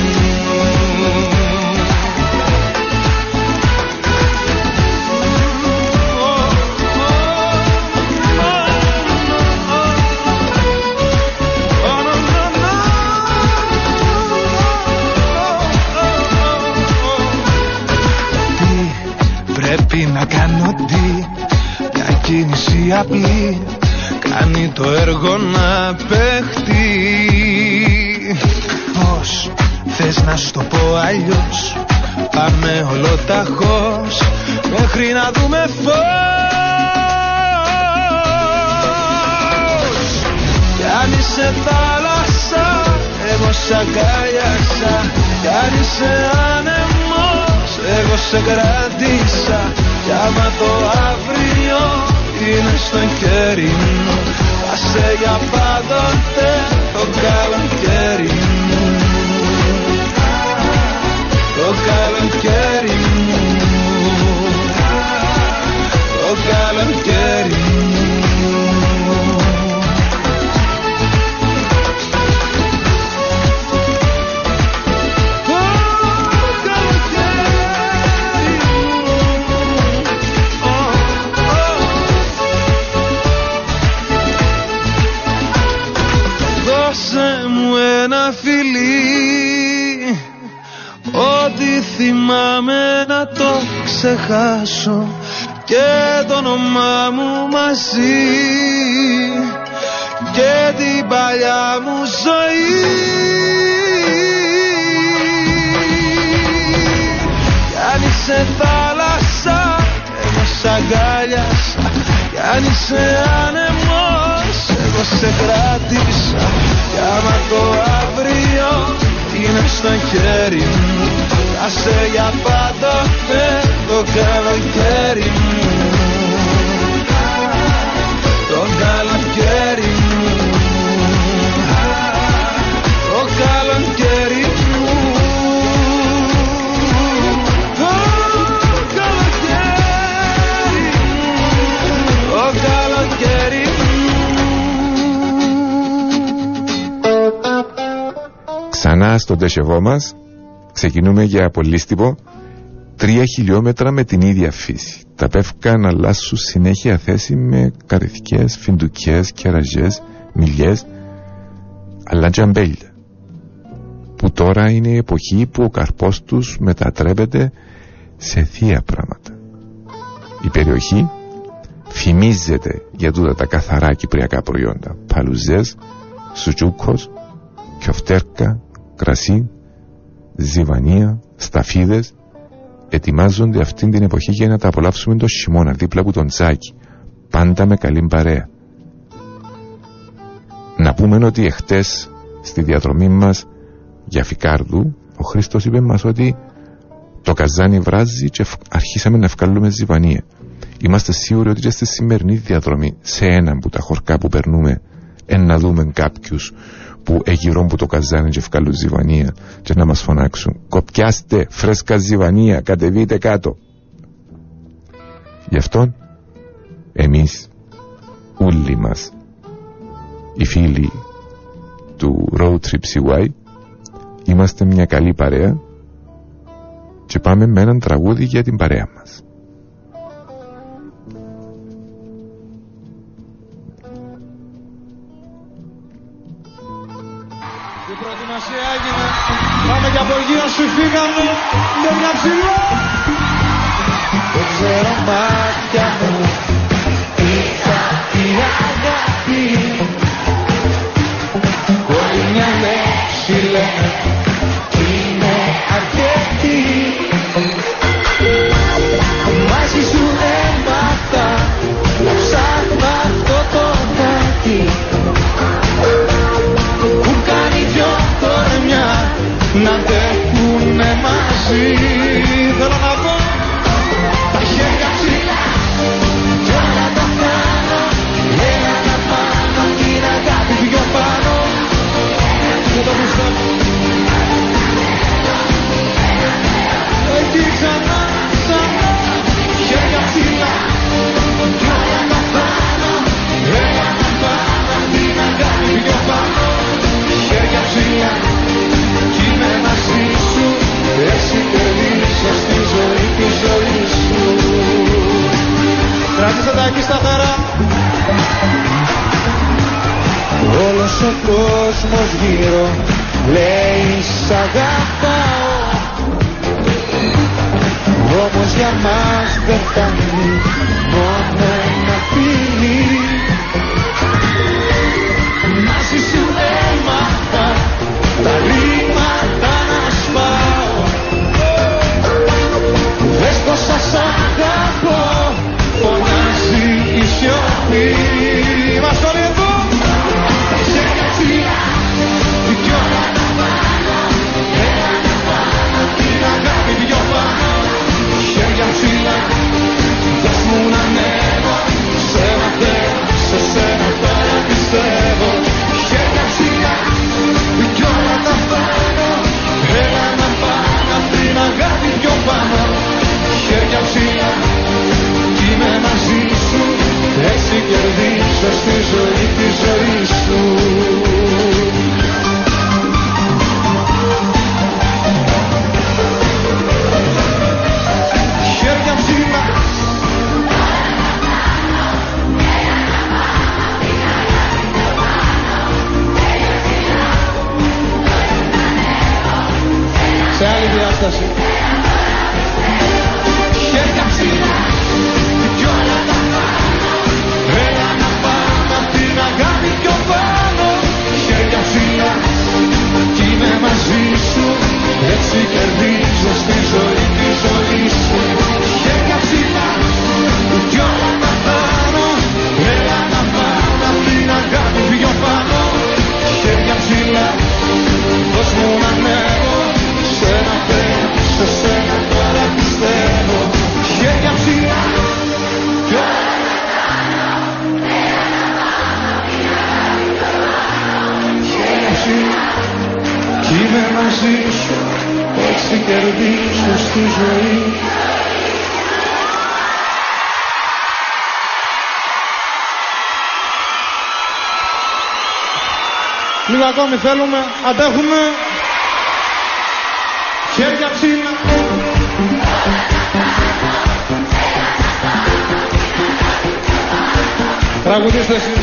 Πρέπει να κάνω τι, μια κίνηση απλή κάνει το έργο να παιχτεί. Πώς θες να σου το πω αλλιώς, πάμε ολοταχώς μέχρι να δούμε φως. Κι αν είσαι θάλασσα, εγώ σ' αγκάλιασα. Κι αν είσαι άνεμος, εγώ σε κράτησα. Κι άμα το αύριο είναι στο χέρι μου, άσε για πάντοτε το καλοκαίρι μου. Το καλοκαίρι μου. Το καλοκαίρι μου. Φιλί, ό,τι θυμάμαι να το ξεχάσω και το όνομά μου μαζί και την παλιά μου ζωή. Κι αν είσαι θάλασσα, εγώ σ' αγκάλιασα. Κι αν είσαι άνεμος, εγώ σε κράτησα. Κι άμα το αύριο είναι στο χέρι μου, άσε για πάντοτε το καλοκαίρι μου. Το καλοκαίρι μου. Ξανά στον τεσεβό μας, ξεκινούμε για Πολύστυπο. 3 χιλιόμετρα με την ίδια φύση. Τα πεύκα να αλλάσουν συνέχεια θέση με καρυθικές, φιντουκές, κεραζιές, μιλιές, αλλά τζαμπέλια. Που τώρα είναι η εποχή που ο καρπός τους μετατρέπεται σε θεία πράγματα. Η περιοχή φημίζεται για τούτα τα καθαρά κυπριακά προϊόντα. Παλουζές, σουτσούκος, κιοφτέρκα, κρασί, ζιβανία, σταφίδες. Ετοιμάζονται αυτή την εποχή για να τα απολαύσουμε το χειμώνα δίπλα από τον Τζάκη. Πάντα με καλή παρέα. Να πούμε ότι εχτες στη διαδρομή μας για Φικάρδου ο Χρήστος είπε μας ότι το καζάνι βράζει και αρχίσαμε να βγάλουμε ζυβανία. Είμαστε σίγουροι ότι και στη σημερινή διαδρομή σε έναν που τα χωρκά που περνούμε να δούμε κάποιους που εγειρών που το καζάνι και βγάλουν ζυβανία και να μας φωνάξουν «Κοπιάστε φρέσκα ζυβανία, κατεβείτε κάτω». Γι' αυτόν εμείς όλοι μας οι φίλοι του Road Trip CY είμαστε μια καλή παρέα και πάμε με έναν τραγούδι για την παρέα μας. Η προετοιμασία έγινε, πάμε και από γύρω σου φύγαμε με μια ψηλό. Δεν ξέρω μάτια μου, είδα η αγάπη, κόλληνια με ψηλέ, είναι αρκετή. Μαζί σου έμαθα, να ψάχνω αυτό το κάτι. Να αντέχουνε μαζί. Θέλω να πω τα χέρια ψηλά κι όλα τα κάνω. Έλα να πάνω αυτή την αγάπη πιο πάνω. Και το πιστεύω εκεί ξανά, ξανά. Χέρια ψηλά κι όλα τα κάνω. Έλα να πάνω αυτή την αγάπη πιο πάνω. Χέρια ψηλά. Να ζήσω, εσύ τελείωσες τη ζωή, τη ζωή σου. Κράτησε τα εκεί σταθερά. Όλος ο κόσμος γύρω λέει σ' αγαπάω. Όμως για μας δεν φτάνει μόνο ένα φίλι. Μαζί σου έμαθα τα ρήματα να σπάω. Δες πόσα σ' αγαπώ, φωνάζει η σιωπή. Είμαστε όλοι εδώ. Τα χέρια ψηλά κι όλα τα πάνω. Έλα να πάνω την αγάπη δυο πάνω. Χέρια ψηλά, δες μου να ανέβω. Σε μαθαίνω, σε σένα τώρα πιστεύω. Χέρια ψηλά. Κι όλα τα πάνω, έλα να πάνω την αγάπη πιο πάνω. Χέρια ψηλά, κι είμαι μαζί σου. Έτσι κερδίσω στη ζωή, τη ζωή σου. Χέρια ψηλά. Σε άλλη διάσταση. Χέρια ψηλά κι όλα τα πάνω. Έλα να πάμε την αγάπη πιο πάνω. Χέρια ψηλά κι είμαι μαζί σου. Έτσι κερδίζω στη ζωή, τη ζωή σου. Χέρια ψηλά κι όλα τα πάνω. Έλα να πάμε την αγάπη πιο πάνω. Χέρια ψηλά, δώσ' μου να ανέβω. Σε σένα τώρα πιστεύω. Χέρια ψηλά κι όλα τα κάνω. Έλα να πάνω την αγάπη πιο πάνω. Χέρια ψηλά κι είμαι μαζί σου. Έτσι κερδίζω στη ζωή. Λίγο ακόμη θέλουμε, αντέχουμε. Τραγουδίστε εσείς.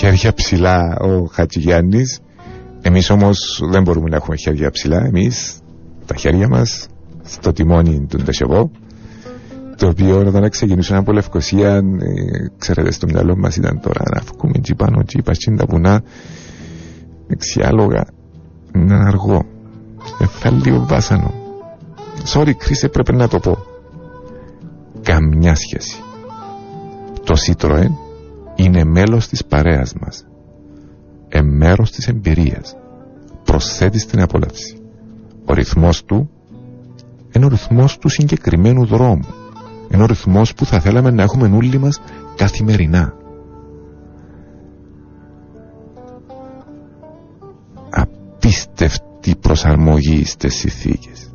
Χέρια ψηλά ο Χατζηγιάννης. Εμείς όμως δεν μπορούμε να έχουμε χέρια ψηλά. Εμείς τα χέρια μας στο τιμόνι του Ντεσεβό, το οποίο όταν ξεκινούσαν από Λευκοσία, ξέρετε, στο μυαλό μας ήταν τώρα να βγούμε τσι πάνω, τσι πασίν τα βουνά, εξιάλογα, είναι αργό, εφάλλιο βάσανο. Sorry Κρίσε, πρέπει να το πω. Καμιά σχέση. Το Citroën είναι μέλος της παρέας μας, μέρος της εμπειρίας, προσθέτει στην απόλαυση. Ο ρυθμός του είναι ο ρυθμός του συγκεκριμένου δρόμου, είναι ο ρυθμός που θα θέλαμε να έχουμε όλοι μας καθημερινά. Απίστευτη προσαρμογή στις συνθήκες.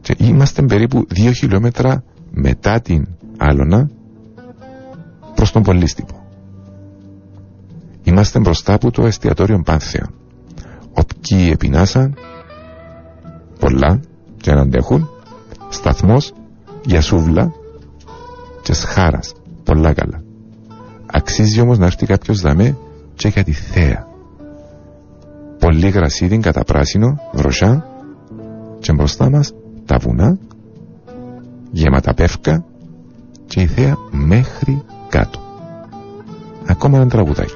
Και είμαστε περίπου 2 χιλιόμετρα μετά την Άλωνα προς τον Πολύστυπο. Είμαστε μπροστά από το εστιατόριο Πάνθεων. Οπκοί επεινάσαν πολλά και αν αντέχουν, σταθμός για σούβλα και σχάρας, πολλά καλά. Αξίζει όμως να έρθει κάποιος δαμέ και για τη θέα. Πολύ γρασίδιν κατά πράσινο, βροσιά, και μπροστά μας τα βουνά γεμάτα πεύκα και η θέα μέχρι κάτω. Ακόμα ένα τραγουδάκι.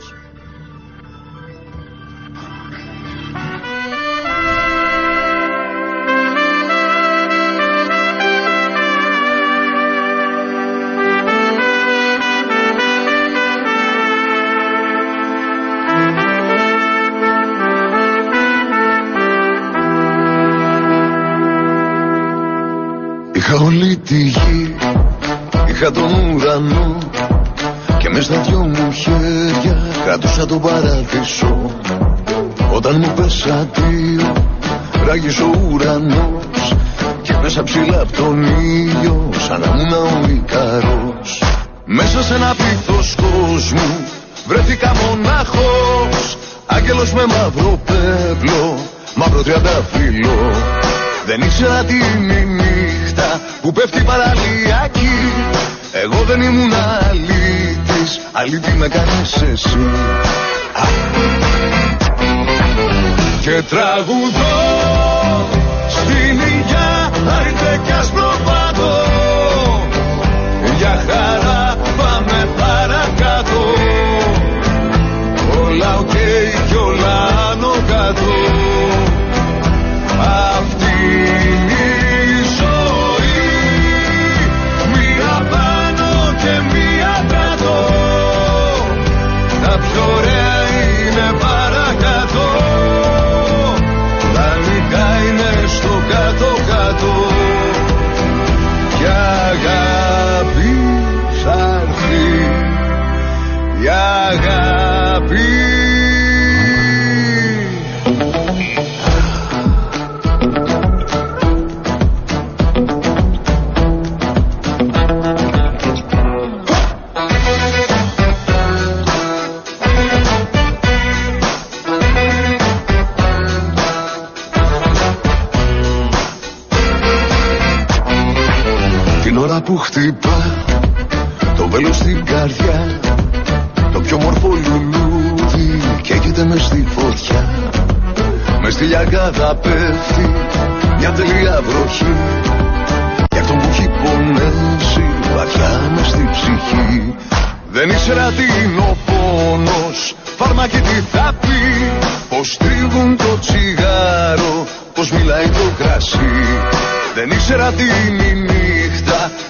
Είχα όλη τη γη, είχα τον ουρανό και μες στα δυο μου χέρια κρατούσα τον παράδεισο. Όταν μου πέσα δύο, ράγισε ο ουρανός και πέσα ψηλά απ' τον ήλιο σαν να ήμουν ο Ικαρός. Μέσα σε ένα πίθος κόσμου βρέθηκα μονάχος, άγγελος με μαύρο πέπλο, μαύρο τριαντάφυλλο. Δεν ήξερα τι είναι η νύχτα που πέφτει παραλιακή. Εγώ δεν ήμουν αλήτης, αλήτη με κάνεις εσύ. Και τραγουδώ στην υγειά, άρτε κι ας προβάτω. Για χαρά πάμε παρακάτω. Όλα οκ και όλα άνω κάτω. Που χτυπά το βέλος στην καρδιά, το πιο μορφό λουλούδι καίγεται μες στη φωτιά. Μες στη λιαγκάδα πέφτει μια τελεία βροχή για αυτό που έχει πονέσει βαθιά μες στη ψυχή. Δεν ήξερα τι είναι ο πόνος, φάρμακι τι θα πει, πως τρίβουν το τσιγάρο, πως μιλάει το κρασί. Δεν ήξερα τι είναι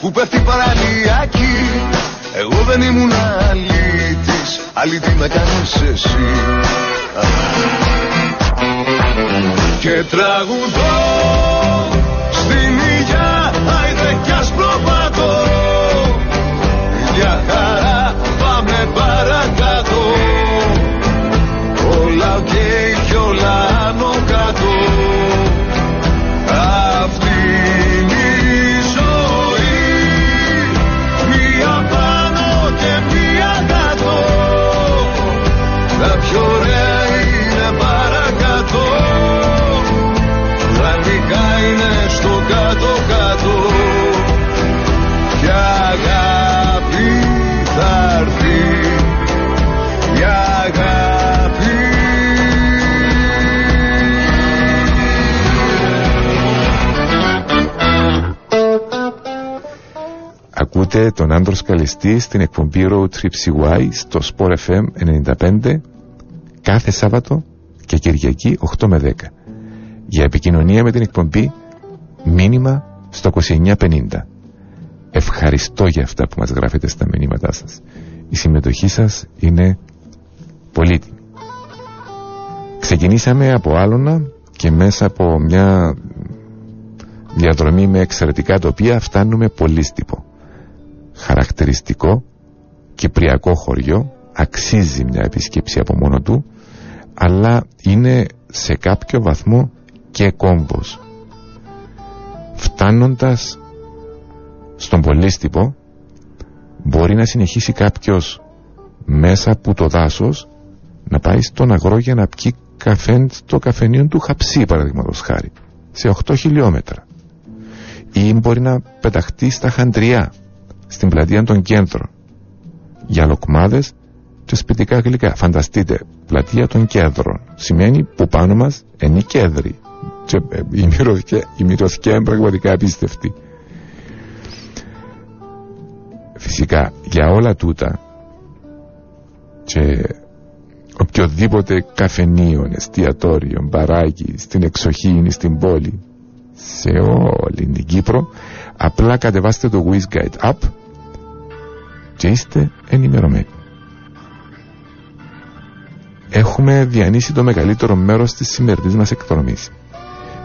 που πέφτει παραλιακή. Εγώ δεν ήμουν αλήτης, αλήτη με κάνεις εσύ. Και τραγουδώ στην υγειά, άιντε κι ας προβάτω. Για χαρά πάμε παρακάτω. Όλα οκ κι όλα άνω κάτω. Μια κάτω, τα πιο ωραία είναι Ακούτε τον Άνδρο Καλιστή στην εκπομπή Road Trip CY στο Sport FM 95 κάθε Σάββατο και Κυριακή 8 με 10. Για επικοινωνία με την εκπομπή, μήνυμα στο 2950. Ευχαριστώ για αυτά που μας γράφετε στα μηνύματά σας. Η συμμετοχή σας είναι πολύτιμη. Ξεκινήσαμε από Άλλωνα και μέσα από μια διαδρομή με εξαιρετικά τοπία φτάνουμε Πολύστυπο. Χαρακτηριστικό κυπριακό χωριό, αξίζει μια επισκέψη από μόνο του, αλλά είναι σε κάποιο βαθμό και κόμβος. Φτάνοντας στον Πολύστυπο μπορεί να συνεχίσει κάποιος μέσα από το δάσος να πάει στον αγρό για να πιει καφέ στο καφενείο του Χαψί, παραδείγματος χάρη, σε 8 χιλιόμετρα. Ή μπορεί να πεταχτεί στα Χαντριά, στην πλατεία των Κέντρων, για λοκμάδες και σπιτικά γλυκά. Φανταστείτε, πλατεία των Κέντρων σημαίνει που πάνω μας είναι οι κέντροι. Και η μυρωδιά είναι πραγματικά απίστευτη. Φυσικά, για όλα τούτα και οποιοδήποτε καφενείο, εστιατόριο, μπαράκι, στην εξοχή ή στην πόλη, σε όλη την Κύπρο, απλά κατεβάστε το Wish Guide App και είστε ενημερωμένοι. Έχουμε διανύσει το μεγαλύτερο μέρος της σημερινής μας εκδρομής.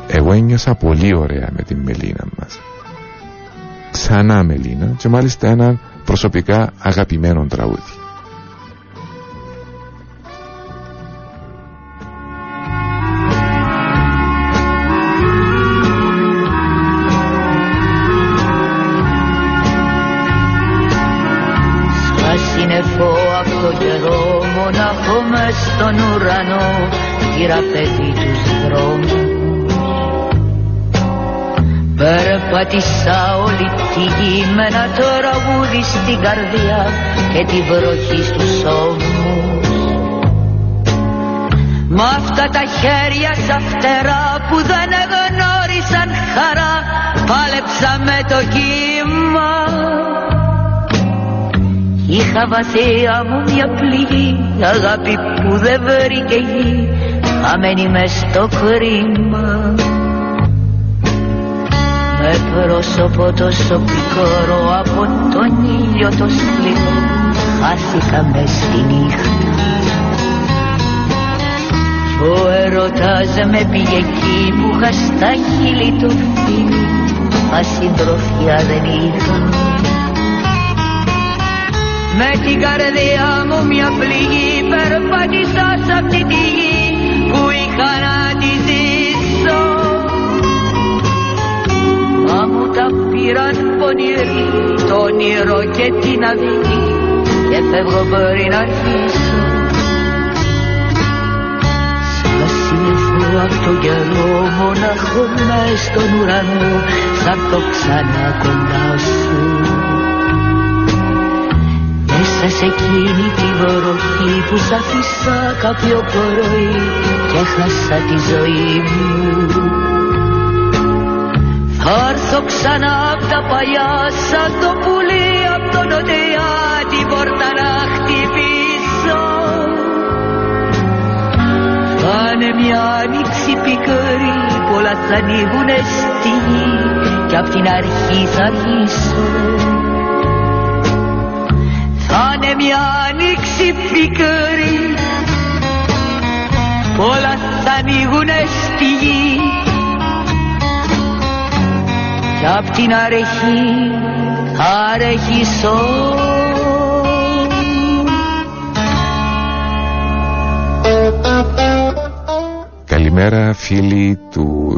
Εγώ ένιωσα πολύ ωραία με την Μελίνα μας. Ξανά Μελίνα, και μάλιστα έναν προσωπικά αγαπημένο τραγούδι. Πατήσα όλη τη γη με ένα τραγούδι στην καρδιά και τη βροχή στους ώμους. Μ' αυτά τα χέρια σαν φτερά που δεν εγνώρισαν χαρά, πάλεψα με το κύμα. Είχα βαθιά μου μια πληγή, αγάπη που δεν βρήκε γη, χαμένη μες στο κρίμα. Με πρόσωπο τόσο πικρό από τον ήλιο το σκληρό, χάθηκα μες στη νύχτα. Ο ερωτάς με πήγε εκεί που είχα στα χείλη του φίλου, μα συντροφιά δεν είχα. Με την καρδιά μου μια πληγή περπάτησα σ' αυτή τη γη που είχα να τη ζήσω. Μα μου τα πήραν πονηροί, το όνειρο και την αδική, και φεύγω πριν αρχίσω. Σαν σύννεφο απ' τον καιρό, μοναχό μες στον ουρανό, θα το ξανά κοντά σου. Μέσα σε εκείνη τη βροχή που σ' αφήσα κάποιο πρωί και χάσα τη ζωή μου. Άρθω ξανά απ' τα παλιά, σαν το πουλί απ' το νοτιά, την πόρτα να χτυπήσω. Φάνε μια άνοιξη πικρή, πολλά θα ανοίγουνε στη γη κι απ' την αρχή θα αρχίσω. Φάνε μια άνοιξη πικρή, πολλά θα ανοίγουνε στη γη κι απ' την αρχή θα αρχίσω. Καλημέρα φίλοι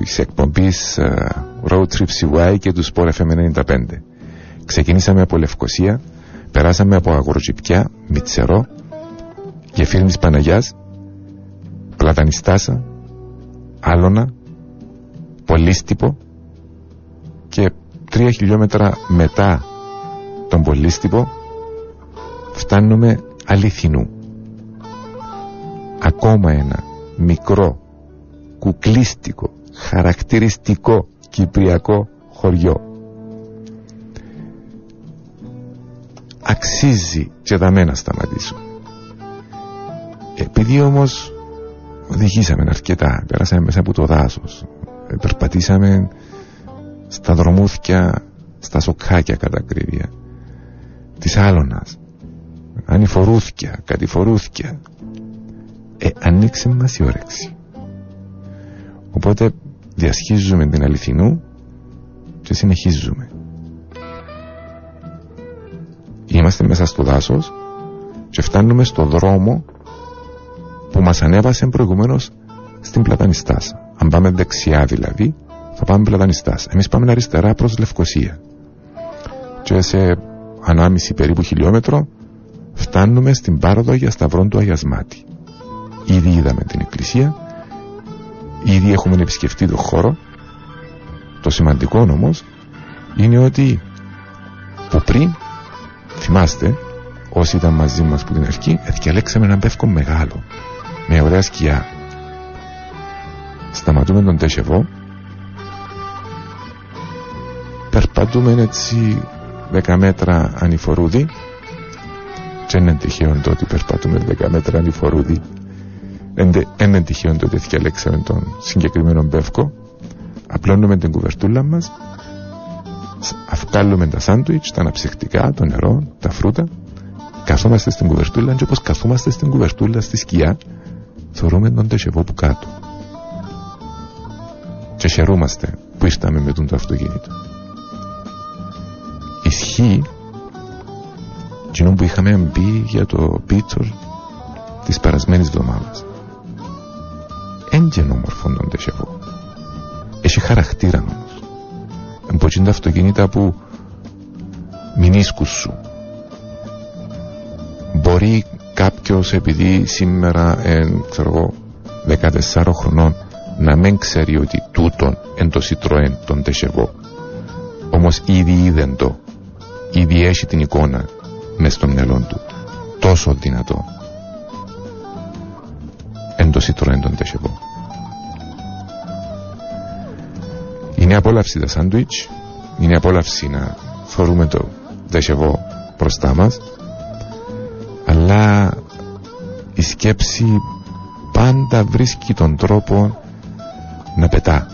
της εκπομπής Road Trip CY και του Sport FM 95. Ξεκινήσαμε από Λευκοσία, περάσαμε από Αγροτσιπιά, Μητσερό, Γεφύρι της Παναγιάς, Πλατανιστάσα, Άλλωνα, Πολύστυπο, και 3 χιλιόμετρα μετά τον Πολύστυπο φτάνουμε Αληθινού. Ακόμα ένα μικρό, κουκλίστικο, χαρακτηριστικό κυπριακό χωριό. αξίζει και δαμέ να σταματήσω. Επειδή όμως οδηγήσαμε αρκετά, περάσαμε μέσα από το δάσος, περπατήσαμε στα δρομούθια, στα σοκάκια κατά ακρίβεια της Άλωνας, ανηφορούθια, κατηφορούθια, ανοίξε μας η όρεξη. Οπότε διασχίζουμε την αληθινού και συνεχίζουμε. Είμαστε μέσα στο δάσος και φτάνουμε στο δρόμο που μας ανέβασε προηγουμένως στην Πλατανιστάς. Αν πάμε δεξιά δηλαδή, θα πάμε Πλατανιστάς. Εμείς πάμε αριστερά προς Λευκοσία. Και σε 1,5 περίπου χιλιόμετρο φτάνουμε στην πάροδο για Σταυρόν του Αγιασμάτη. Ήδη είδαμε την εκκλησία, ήδη έχουμε επισκεφτεί το χώρο. Το σημαντικό όμως είναι ότι που πριν, θυμάστε, όσοι ήταν μαζί μας που την αρχή, διαλέξαμε έναν πεύκο μεγάλο με ωραία σκιά. Σταματούμε τον Τεσεβό, περπατούμε έτσι 10 μέτρα ανηφορούδι, και είναι τυχαίο το ότι περπατούμε 10 μέτρα ανηφορούδι, είναι τυχαίο το ότι διαλέξαμε τον συγκεκριμένο πεύκο. Απλώνουμε την κουβερτούλα μας, αυκάλουμε τα σάντουιτς, τα αναψυκτικά, το νερό, τα φρούτα, καθόμαστε στην κουβερτούλα και όπως καθόμαστε στην κουβερτούλα στη σκιά θωρούμε τον Τεσεβό που κάτω και χαιρούμαστε που ήρθαμε με τον το αυτοκίνητο. Ισχύει κοινό που είχαμε μπει για το πίτσορ της περασμένης εβδομάδας. Έντια όμορφον τον Τεσεβό. Έχει χαρακτήρα όμως. Εμποτζήν τα αυτοκίνητα που μηνίσκους σου. Μπορεί κάποιος, επειδή σήμερα ξέρω εγώ 14 χρονών, να μην ξέρει ότι τούτον εν το Citroën τον Τεσεβό. Όμως ήδη είδεν το. Ήδη έχει την εικόνα μες στο μυαλό του. Τόσο δυνατό. Εν το Citroën τον Τεσεβό. Είναι απόλαυση τα σάντουιτς, είναι απόλαυση να φορούμε το Δεσεβό μπροστά μας, αλλά η σκέψη πάντα βρίσκει τον τρόπο να πετά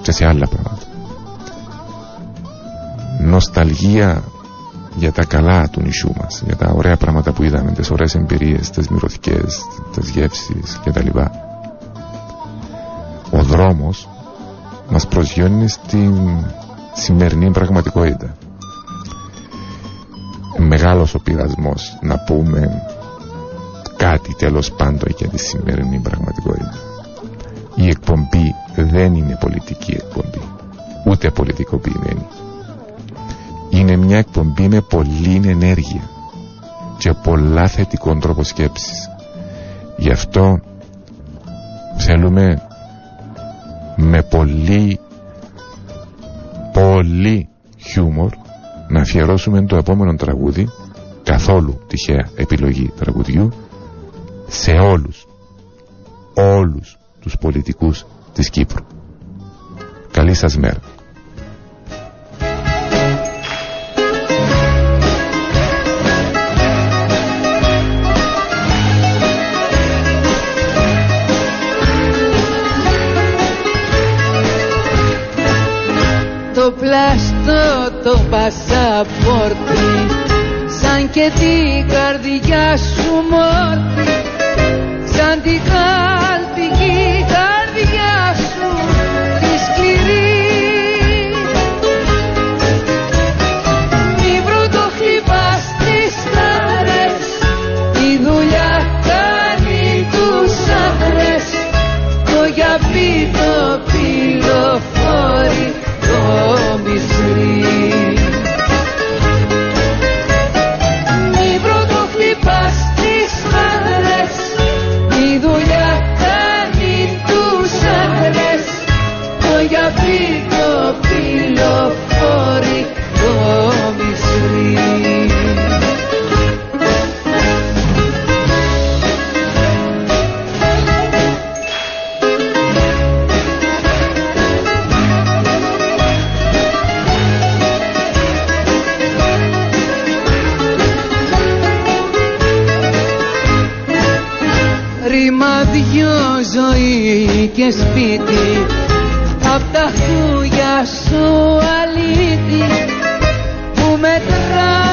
και σε άλλα πράγματα. Νοσταλγία για τα καλά του νησιού μας, για τα ωραία πράγματα που είδαμε, τις ωραίες εμπειρίες, τις μυρωδικές, τις γεύσεις κτλ. Ο δρόμος μας προσγειώνει στην σημερινή πραγματικότητα. Μεγάλος ο πειρασμός να πούμε κάτι τέλος πάντων για τη σημερινή πραγματικότητα. Η εκπομπή δεν είναι πολιτική εκπομπή, ούτε πολιτικοποιημένη. Είναι μια εκπομπή με πολλή ενέργεια και πολλά θετικών τρόπων σκέψης. Γι' αυτό θέλουμε με πολύ χιούμορ να αφιερώσουμε το επόμενο τραγούδι, καθόλου τυχαία επιλογή τραγουδιού, σε όλους τους πολιτικούς της Κύπρου. Καλή σας μέρα. Το πασαπόρτι σαν και την καρδιά σου μόρτι, σαν την καλπική καρδιά σου τη σκληρή. Μη πρωτοχλήπα στις στάρες, τη δουλειά κάνει τους άντρες, το γιαπί το πυλοφόρι το μισρί. Μην πρωτοχλήπας τις δυο ζωή και σπίτι, απ' τα χούλια σου αλήτη που μετρά.